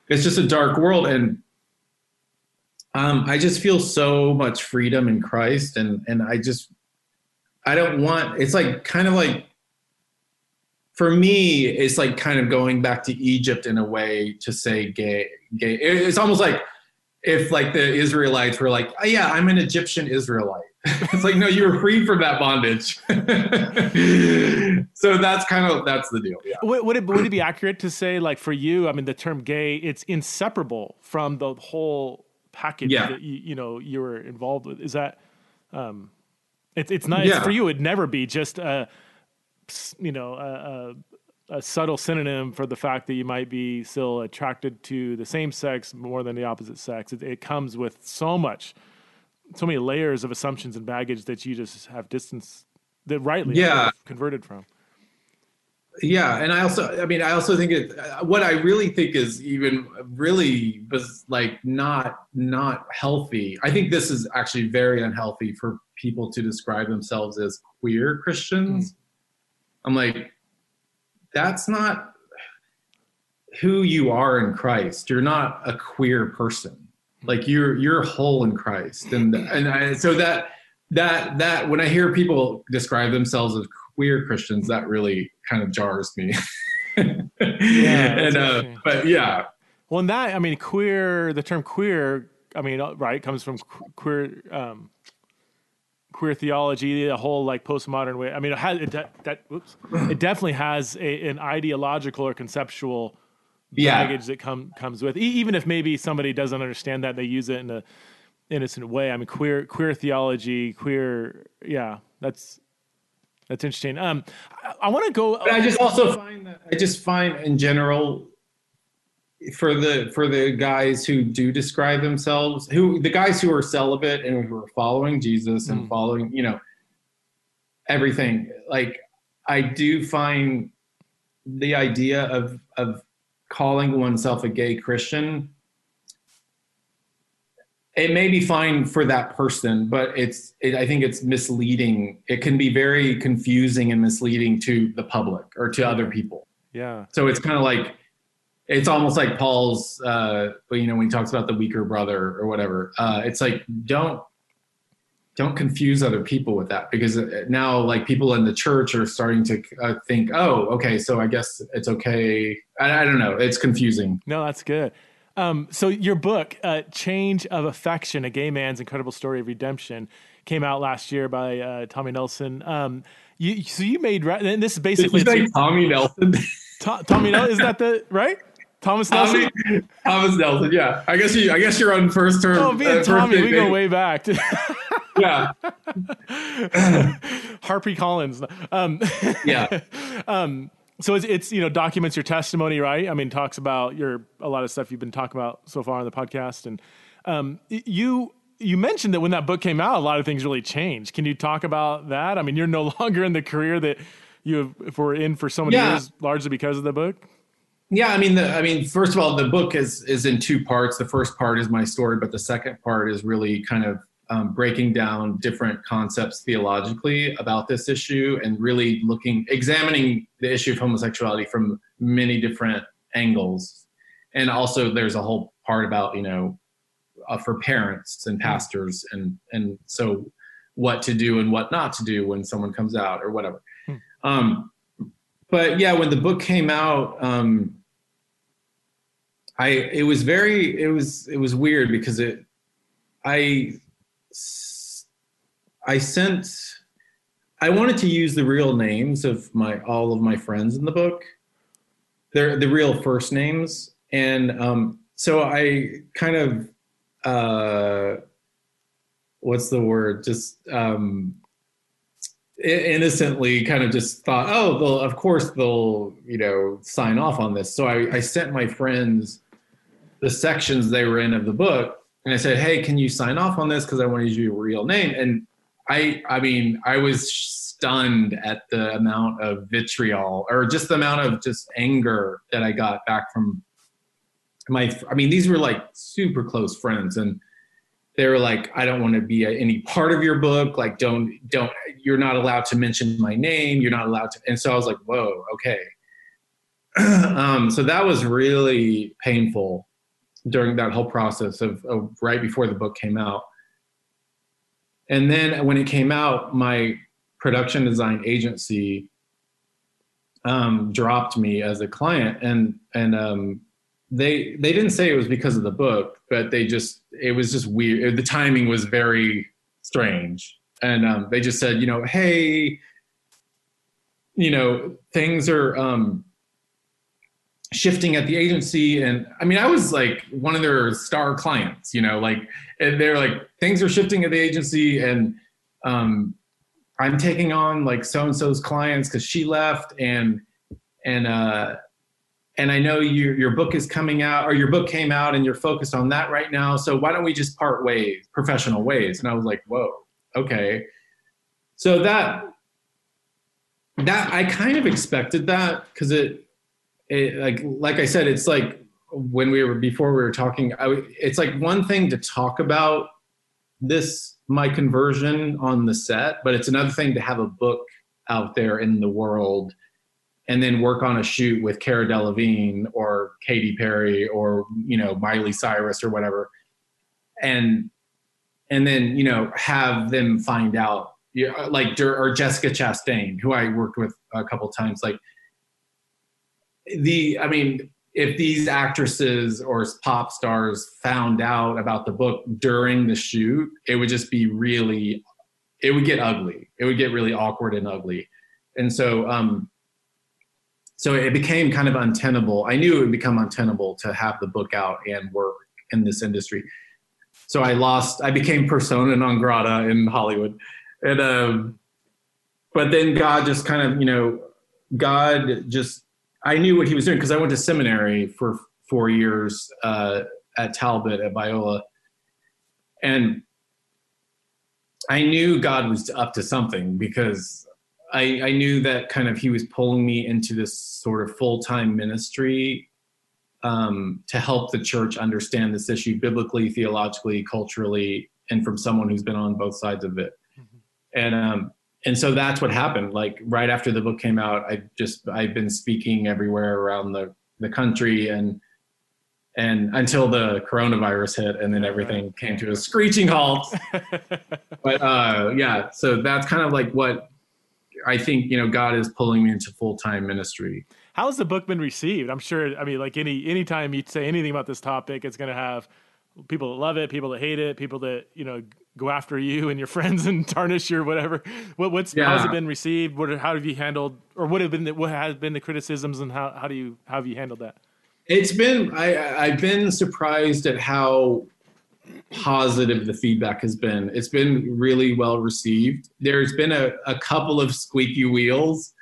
it's just a dark world. And I just feel so much freedom in Christ. And I don't want, it's like kind of like, for me, it's like kind of going back to Egypt in a way to say gay. It's almost like if like the Israelites were like, oh, yeah, I'm an Egyptian Israelite. It's like, no, you were freed from that bondage. So that's the deal. Yeah. Would it be accurate to say like for you, the term gay, it's inseparable from the whole package that you were involved with. Is that, it's nice for you. It'd never be just a subtle synonym for the fact that you might be still attracted to the same sex more than the opposite sex. It comes with so many layers of assumptions and baggage that you just have distance that rightly converted from. Yeah. And I also think what I really think is even really was like not healthy. I think this is actually very unhealthy for people to describe themselves as queer Christians. Mm. I'm like, that's not who you are in Christ. You're not a queer person. Like you're whole in Christ. So when I hear people describe themselves as queer Christians, that really kind of jars me. But yeah. Well, the term queer I mean, right, it comes from queer queer theology, the whole like postmodern way. I mean, it has it definitely has an ideological or conceptual baggage that comes with. Even if maybe somebody doesn't understand that, they use it in a innocent way. I mean, queer theology, queer, that's interesting. I want to go. But I just also find that in general, for the guys who do describe themselves, the guys who are celibate and who are following Jesus and following, everything, like I do find the idea of calling oneself a gay Christian, it may be fine for that person, but I think it's misleading. It can be very confusing and misleading to the public or to other people. Yeah. So it's kind of like, it's almost like Paul's, when he talks about the weaker brother or whatever, it's like, don't confuse other people with that, because now like people in the church are starting to think, oh, okay, so I guess it's okay. I don't know. It's confusing. No, that's good. So your book, Change of Affection, A Gay Man's Incredible Story of Redemption, came out last year by Tommy Nelson. And this is basically... Did you say Tommy Nelson? Tommy Nelson, is that the... Right? Thomas Nelson? Thomas Nelson, yeah. I guess you're on first term. Oh, me and Tommy, we go way back. Yeah. Harpy Collins. Yeah. So it's documents your testimony, right? I mean, talks about a lot of stuff you've been talking about so far on the podcast. And you mentioned that when that book came out, a lot of things really changed. Can you talk about that? I mean, you're no longer in the career that you were in for so many years, largely because of the book. Yeah, I mean, first of all, the book is in two parts. The first part is my story, but the second part is really kind of breaking down different concepts theologically about this issue and really examining the issue of homosexuality from many different angles. And also there's a whole part about, for parents and pastors and so what to do and what not to do when someone comes out or whatever. But yeah, when the book came out, it was weird because I wanted to use the real names of all of my friends in the book. They're the real first names. And so I kind of, what's the word? Just innocently kind of just thought, oh, of course they'll, sign off on this. So I sent my friends the sections they were in of the book. And I said, hey, can you sign off on this? Because I want to use your real name. And I was stunned at the amount of vitriol or just the amount of anger that I got back from these were like super close friends. And they were like, I don't want to be any part of your book. Like, don't, you're not allowed to mention my name. You're not allowed to. And so I was like, whoa, okay. So that was really painful. During that whole process of right before the book came out. And then when it came out, my production design agency dropped me as a client, and they didn't say it was because of the book, but it was just weird. The timing was very strange. And they just said, hey, things are, shifting at the agency. And I was like one of their star clients, and they're like, things are shifting at the agency. And I'm taking on like so-and-so's clients because she left. And I know your book is coming out, or your book came out and you're focused on that right now. So why don't we just part ways, professional ways? And I was like, whoa, okay. So that I kind of expected that because like I said, it's like before we were talking, it's like one thing to talk about my conversion on the set, but it's another thing to have a book out there in the world and then work on a shoot with Cara Delevingne or Katy Perry or, Miley Cyrus or whatever. And then, have them find out, or Jessica Chastain, who I worked with a couple times, like, if these actresses or pop stars found out about the book during the shoot, it would just be really, it would get ugly. It would get really awkward and ugly. And so, so it became kind of untenable. I knew it would become untenable to have the book out and work in this industry. So I became persona non grata in Hollywood. And, but then God just kind of, you know, I knew what he was doing because I went to seminary for 4 years at Talbot at Biola. And I knew God was up to something because I knew that kind of he was pulling me into this sort of full-time ministry to help the church understand this issue biblically, theologically, culturally, and from someone who's been on both sides of it. Mm-hmm. And so that's what happened. Like right after the book came out, I've been speaking everywhere around the country and until the coronavirus hit and then everything came to a screeching halt. But yeah, so that's kind of like what I think, you know, God is pulling me into full-time ministry. How has the book been received? I'm sure, I mean, like any time you say anything about this topic, it's going to have people that love it, people that hate it, people that, you know, go after you and your friends and tarnish your whatever. How has it been received? How have you handled, or what has been the criticisms, and how have you handled that? It's been, I've been surprised at how positive the feedback has been. It's been really well received. There's been a couple of squeaky wheels.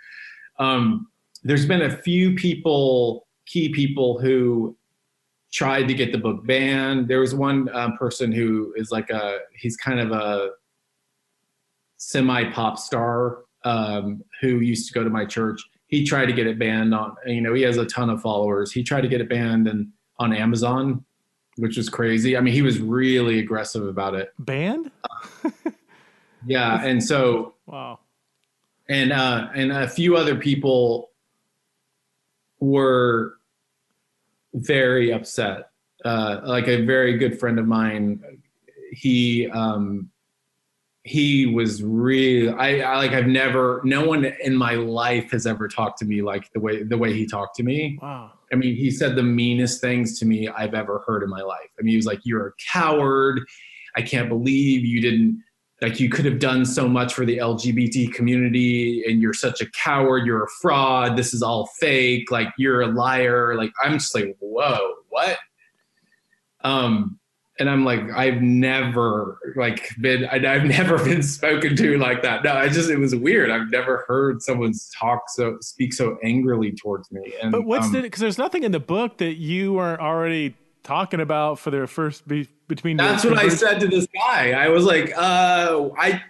There's been a few key people who tried to get the book banned. There was one person who is like he's kind of a semi-pop star who used to go to my church. He tried to get it banned on, you know, he has a ton of followers. He tried to get it banned on Amazon, which was crazy. I mean, he was really aggressive about it. Banned? Yeah. And so, wow. And a few other people were very upset. Like a very good friend of mine, he was really, no one in my life has ever talked to me like the way he talked to me. Wow. I mean, he said the meanest things to me I've ever heard in my life. I mean, he was like, "You're a coward. I can't believe you didn't, like, you could have done so much for the LGBT community, and you're such a coward. You're a fraud. This is all fake. Like, you're a liar." Like, I'm just like, whoa, what? And I'm like, I've never been spoken to like that. No, it was weird. I've never heard someone speak so angrily towards me. And, but because there's nothing in the book that you weren't already talking about for their first between. That's what I said to this guy. I was like,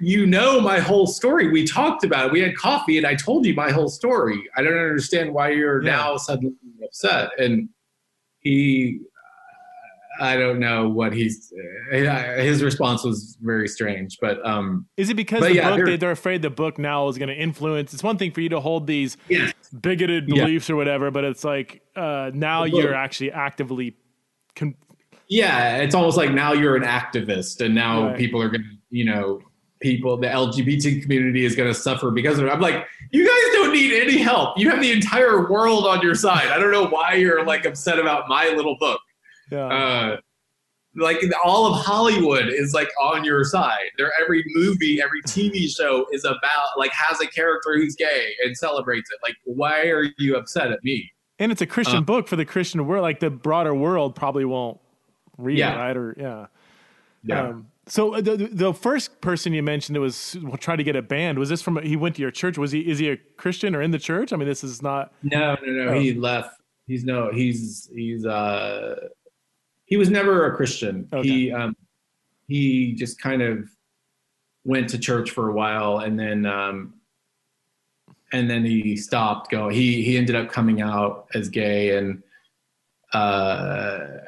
you know, my whole story. We talked about it. We had coffee and I told you my whole story. I don't understand why you're now suddenly upset. And I don't know what his response was very strange, but is it because they're afraid the book now is going to influence? It's one thing for you to hold these bigoted beliefs or whatever, but it's like now you're actually actively. It's almost like now you're an activist, and now people are going to, you know, the LGBT community is going to suffer because of it. I'm like, you guys don't need any help. You have the entire world on your side. I don't know why you're like upset about my little book. Yeah. Like all of Hollywood is like on your side. Every movie, every TV show is about like has a character who's gay and celebrates it. Like, why are you upset at me? And it's a Christian book for the Christian world. Like the broader world probably won't read it, right? Or so the first person you mentioned that was trying to get it banned, was this from? He went to your church. Is he a Christian or in the church? I mean, this is not. No. He left. He was never a Christian. Okay. He just kind of went to church for a while, and then he stopped going. He ended up coming out as gay, and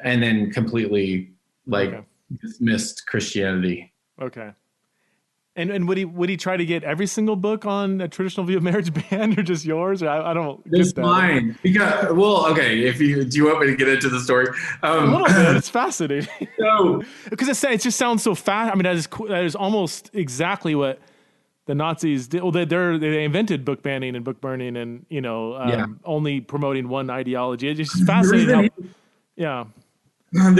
then completely dismissed Christianity. Okay. And would he try to get every single book on a traditional view of marriage banned, or just yours? Or I don't get that. Just mine. Because, do you want me to get into the story? A little bit. It's fascinating. Because it just sounds so fast. I mean, that is almost exactly what the Nazis did, well, they invented book banning and book burning and, you know, only promoting one ideology. It's just fascinating. The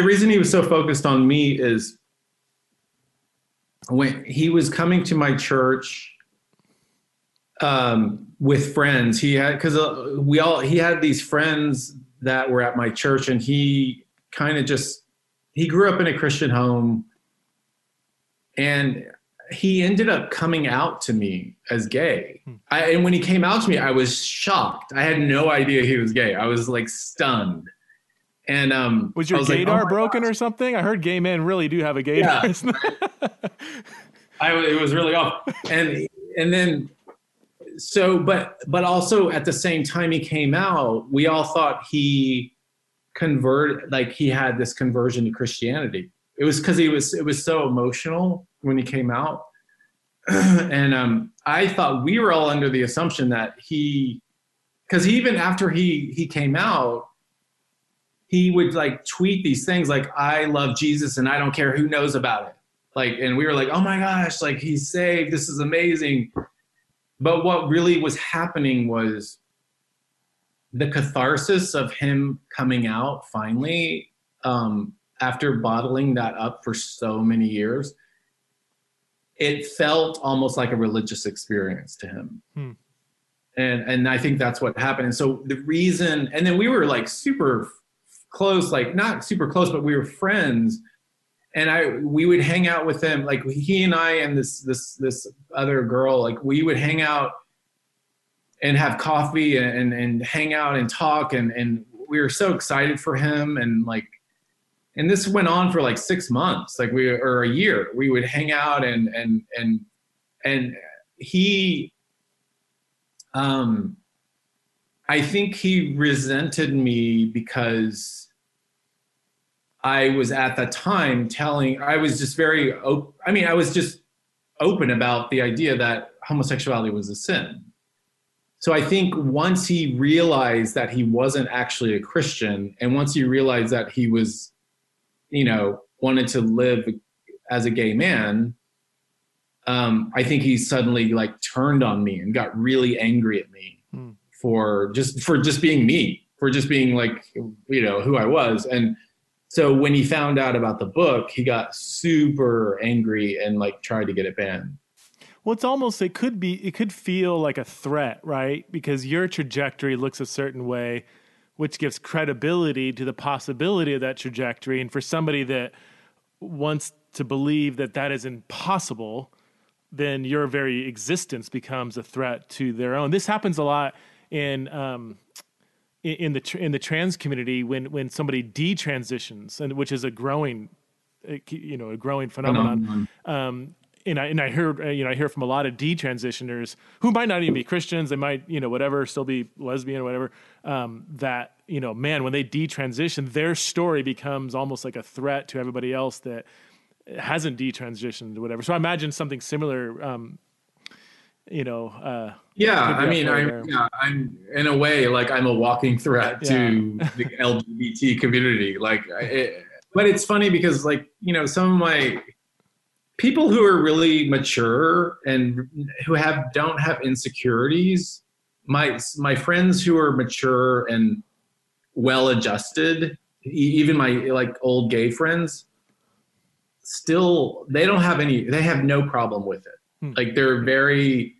reason he was so focused on me is when he was coming to my church with friends, he had, he had these friends that were at my church, and he kind of just, he grew up in a Christian home, and he ended up coming out to me as gay. And when he came out to me, I was shocked. I had no idea he was gay. I was like stunned. And was your gaydar broken or something? I heard gay men really do have a gaydar. Yeah. It was really off. And then so, but also at the same time he came out, we all thought he converted, like he had this conversion to Christianity. It was because it was so emotional when he came out. And I thought we were all under the assumption that he, because even after he came out, he would like tweet these things like, I love Jesus and I don't care who knows about it. Like, and we were like, oh my gosh, like he's saved. This is amazing. But what really was happening was the catharsis of him coming out finally, after bottling that up for so many years, it felt almost like a religious experience to him. Hmm. And I think that's what happened. And so the reason, and then we were like super close, like not super close, but we were friends, and we would hang out with him. Like he and I and this other girl, like we would hang out and have coffee and hang out and talk. And we were so excited for him. And like, and this went on for like 6 months, like or a year, we would hang out and he, I think he resented me because I was at the time I was just open about the idea that homosexuality was a sin. So I think once he realized that he wasn't actually a Christian, and once he realized that he was, you know, wanted to live as a gay man, I think he suddenly like turned on me and got really angry at me. Mm. For just being me, for just being like, you know, who I was. And so when he found out about the book, he got super angry and like tried to get it banned. Well, it's almost, it could feel like a threat, right? Because your trajectory looks a certain way, which gives credibility to the possibility of that trajectory. And for somebody that wants to believe that that is impossible, then your very existence becomes a threat to their own. This happens a lot in the trans community when somebody detransitions, and which is a growing phenomenon. And I heard, I hear from a lot of detransitioners who might not even be Christians. They might, whatever, still be lesbian or whatever, that, man, when they detransition, their story becomes almost like a threat to everybody else that hasn't detransitioned or whatever. So I imagine something similar, I'm in a way, like I'm a walking threat to the LGBT community. Like, but it's funny because like, some of my people who are really mature and who don't have insecurities, my friends who are mature and well-adjusted, even my like old gay friends, still, they have no problem with it. Hmm. Like they're very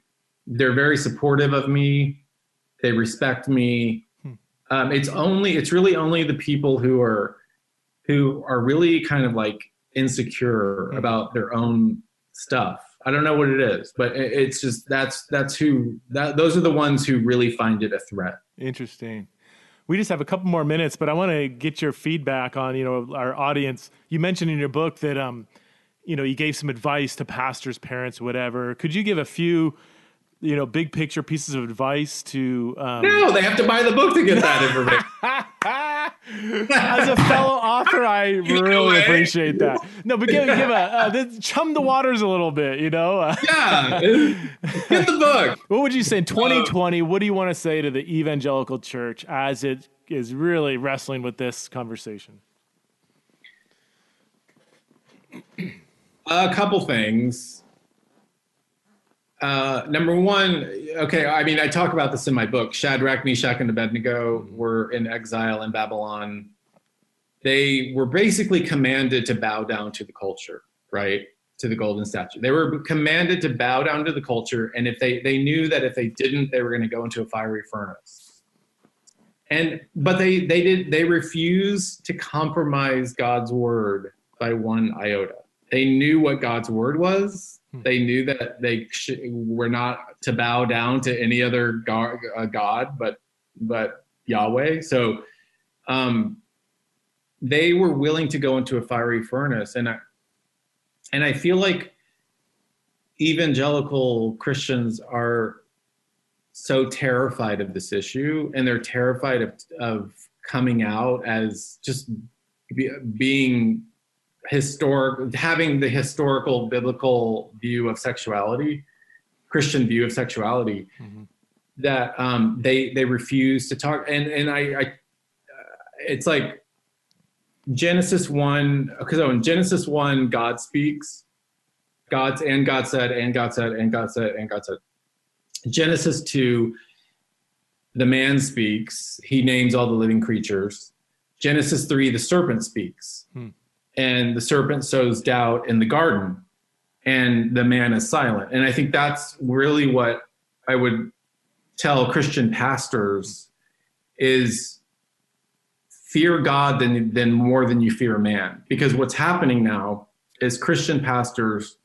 supportive of me. They respect me. Hmm. It's really only the people who are really kind of like insecure about their own stuff. I don't know what it is, but it's just, those are the ones who really find it a threat. Interesting. We just have a couple more minutes, but I want to get your feedback on, our audience. You mentioned in your book that, you gave some advice to pastors, parents, whatever. Could you give a few, big picture pieces of advice to... No, they have to buy the book to get that information. As a fellow author, I really appreciate that. No, but give chum the waters a little bit, Get the book. What would you say in 2020, what do you want to say to the evangelical church as it is really wrestling with this conversation? A couple things. Number one, okay, I mean, I talk about this in my book. Shadrach, Meshach, and Abednego were in exile in Babylon. They were basically commanded to bow down to the culture, right? To the golden statue. They were commanded to bow down to the culture. And if they knew that if they didn't, they were going to go into a fiery furnace. And, but they refused to compromise God's word by one iota. They knew what God's word was. They knew that they were not to bow down to any other God but Yahweh. So they were willing to go into a fiery furnace. And I feel like evangelical Christians are so terrified of this issue, and they're terrified of coming out as just being historic, having the historical biblical view of sexuality, Christian view of sexuality, mm-hmm. that they refuse to talk. And I it's like Genesis 1, because in Genesis 1 God speaks, God said. Genesis 2, the man speaks. He names all the living creatures. Genesis 3, the serpent speaks. And the serpent sows doubt in the garden, and the man is silent. And I think that's really what I would tell Christian pastors is fear God than more than you fear man. Because what's happening now is Christian pastors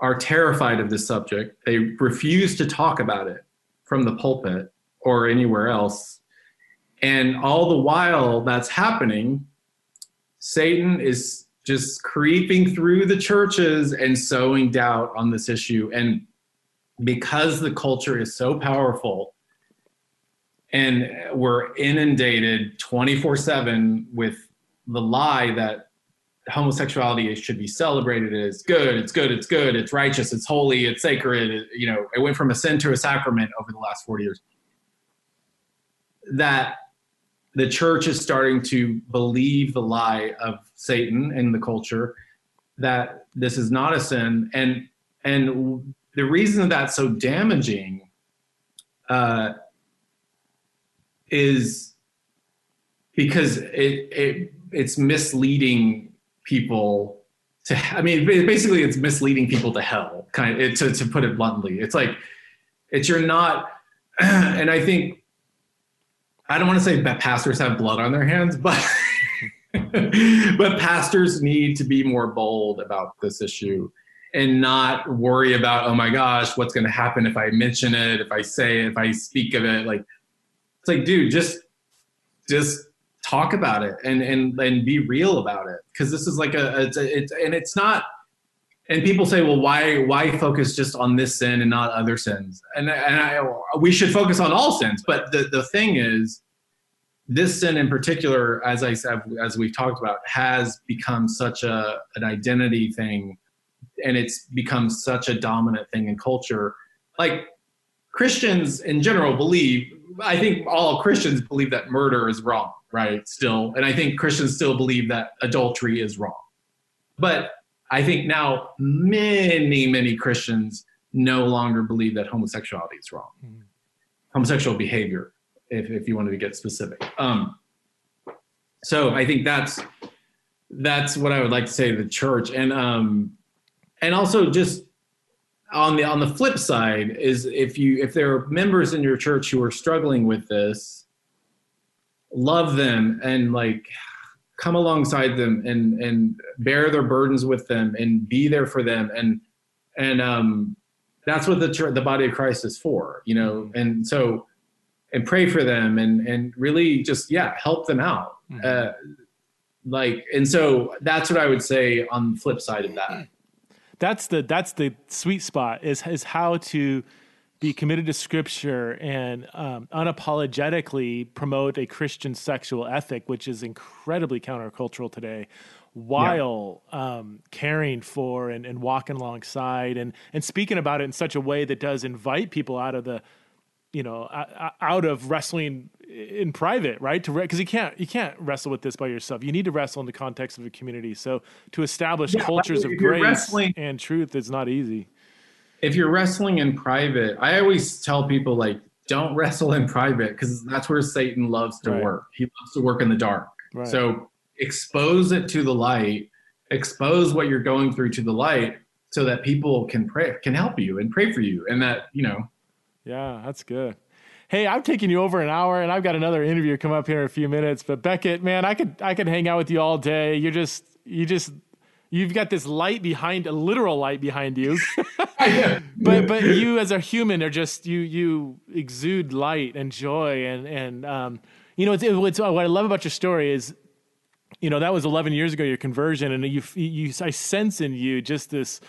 are terrified of this subject. They refuse to talk about it from the pulpit or anywhere else. And all the while that's happening, Satan is just creeping through the churches and sowing doubt on this issue. And because the culture is so powerful and we're inundated 24/7 with the lie that homosexuality should be celebrated as good, it's righteous, it's holy, it's sacred. You know, it went from a sin to a sacrament over the last 40 years. That the church is starting to believe the lie of Satan and the culture that this is not a sin. And the reason that's so damaging is because it's misleading people to, I mean, basically it's misleading people to hell, kind of, to put it bluntly. It's like, it's, you're not, and I think, I don't want to say that pastors have blood on their hands, but but pastors need to be more bold about this issue and not worry about, oh my gosh, what's going to happen if I mention it, if I say it, if I speak of it. Like, it's like, dude, just talk about it and be real about it, because this is like it's not. And people say, well, why focus just on this sin and not other sins? And we should focus on all sins. But the thing is, this sin in particular, as I said, as we've talked about, has become such an identity thing. And it's become such a dominant thing in culture. Like, Christians in general believe, I think all Christians believe that murder is wrong, right? Still. And I think Christians still believe that adultery is wrong. But I think now many Christians no longer believe that homosexuality is wrong. Mm. Homosexual behavior, if you wanted to get specific. So I think that's what I would like to say to the church. And also just on the flip side is if there are members in your church who are struggling with this, love them and like come alongside them and bear their burdens with them and be there for them. And that's what the body of Christ is for, you know? And so, and pray for them and really just, help them out. And so that's what I would say on the flip side of that. That's the sweet spot is how to be committed to scripture and unapologetically promote a Christian sexual ethic, which is incredibly countercultural today, while caring for and walking alongside and speaking about it in such a way that does invite people out of the, you know, out of wrestling in private, right? Because you can't wrestle with this by yourself. You need to wrestle in the context of a community. So to establish cultures of grace and truth is not easy. if you're wrestling in private, I always tell people, like, don't wrestle in private, because that's where Satan loves to work. He loves to work in the dark. Right. So expose it to the light, expose what you're going through to the light, so that people can pray, can help you and pray for you. And that, you know. Yeah, that's good. Hey, I've taken you over an hour, and I've got another interview come up here in a few minutes, but Beckett, man, I could hang out with you all day. You've got this light behind, a literal light behind you, but you as a human are just, you exude light and joy. And you know, it's what I love about your story is, you know, that was 11 years ago, your conversion. And I sense in you just this,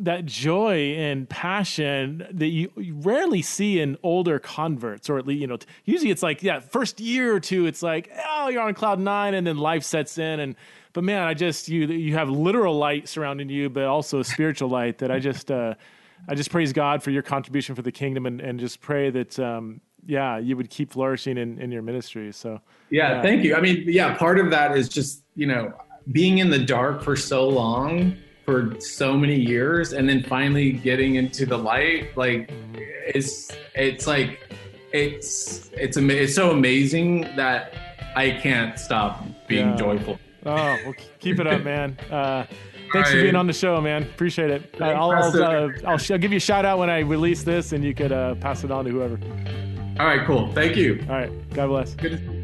that joy and passion that you rarely see in older converts, or at least, you know, usually it's like, yeah, first year or two, it's like, oh, you're on cloud nine, and then life sets in. But man, I just, you have literal light surrounding you, but also a spiritual light that I just praise God for your contribution for the kingdom, and just pray that, you would keep flourishing in your ministry. So yeah, thank you. I mean, yeah, part of that is just, you know, being in the dark for so long, for so many years, and then finally getting into the light, like it's so amazing that I can't stop being joyful. Oh, well, keep it up, man. Thanks for being on the show, man. Appreciate it. I'll give you a shout out when I release this, and you could pass it on to whoever. All right, cool. Thank you. All right. God bless. Good.